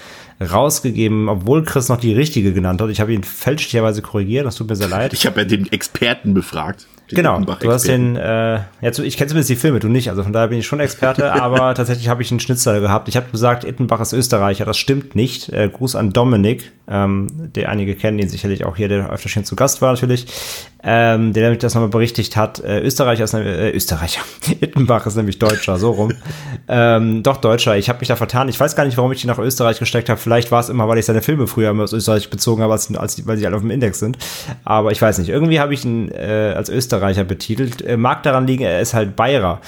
rausgegeben, obwohl Chris noch die richtige genannt hat. Ich habe ihn fälschlicherweise korrigiert, das tut mir sehr leid. Ich habe ja den Experten befragt. Genau, du hast den, ich kenne zumindest die Filme, du nicht, also von daher bin ich schon Experte, aber tatsächlich habe ich einen Schnitzer gehabt. Ich habe gesagt, Ittenbach ist Österreicher, das stimmt nicht. Gruß an Dominik, der einige kennen ihn sicherlich auch hier, der öfter schon zu Gast war natürlich, der nämlich das nochmal berichtigt hat. Ittenbach ist nämlich Deutscher, so rum. Doch Deutscher, ich habe mich da vertan. Ich weiß gar nicht, warum ich die nach Österreich gesteckt habe. Vielleicht war es immer, weil ich seine Filme früher immer aus Österreich bezogen habe, weil sie alle auf dem Index sind. Aber ich weiß nicht, irgendwie habe ich ihn als Österreicher betitelt. Mag daran liegen, er ist halt Bayer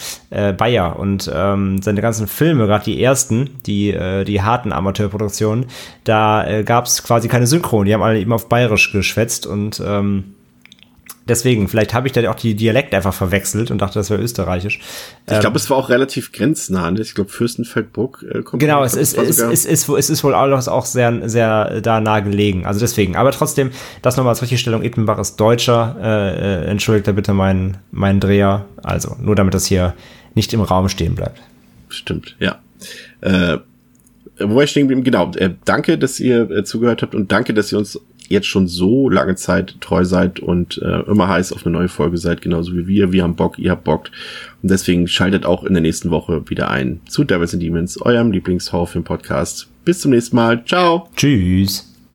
und seine ganzen Filme, gerade die ersten, die harten Amateurproduktionen, da gab es quasi keine Synchron, die haben alle eben auf Bayerisch geschwätzt und deswegen, vielleicht habe ich da auch die Dialekt einfach verwechselt und dachte, das wäre österreichisch. Ich glaube, es war auch relativ grenznah. Ne? Ich glaube, Fürstenfeldbruck kommt. Genau, es ist wohl auch sehr, sehr da nah gelegen. Also deswegen. Aber trotzdem, das nochmal als Richtigstellung. Ittenbach ist Deutscher. Entschuldigt da bitte meinen Dreher. Also, nur damit das hier nicht im Raum stehen bleibt. Stimmt, ja. Wo war ich stehen geblieben? Genau. Danke, dass ihr zugehört habt und danke, dass ihr uns jetzt schon so lange Zeit treu seid und immer heiß auf eine neue Folge seid, genauso wie wir. Wir haben Bock, ihr habt Bock. Und deswegen schaltet auch in der nächsten Woche wieder ein zu Devils and Demons, eurem Lieblings-Horrorfilm-Podcast. Bis zum nächsten Mal. Ciao. Tschüss.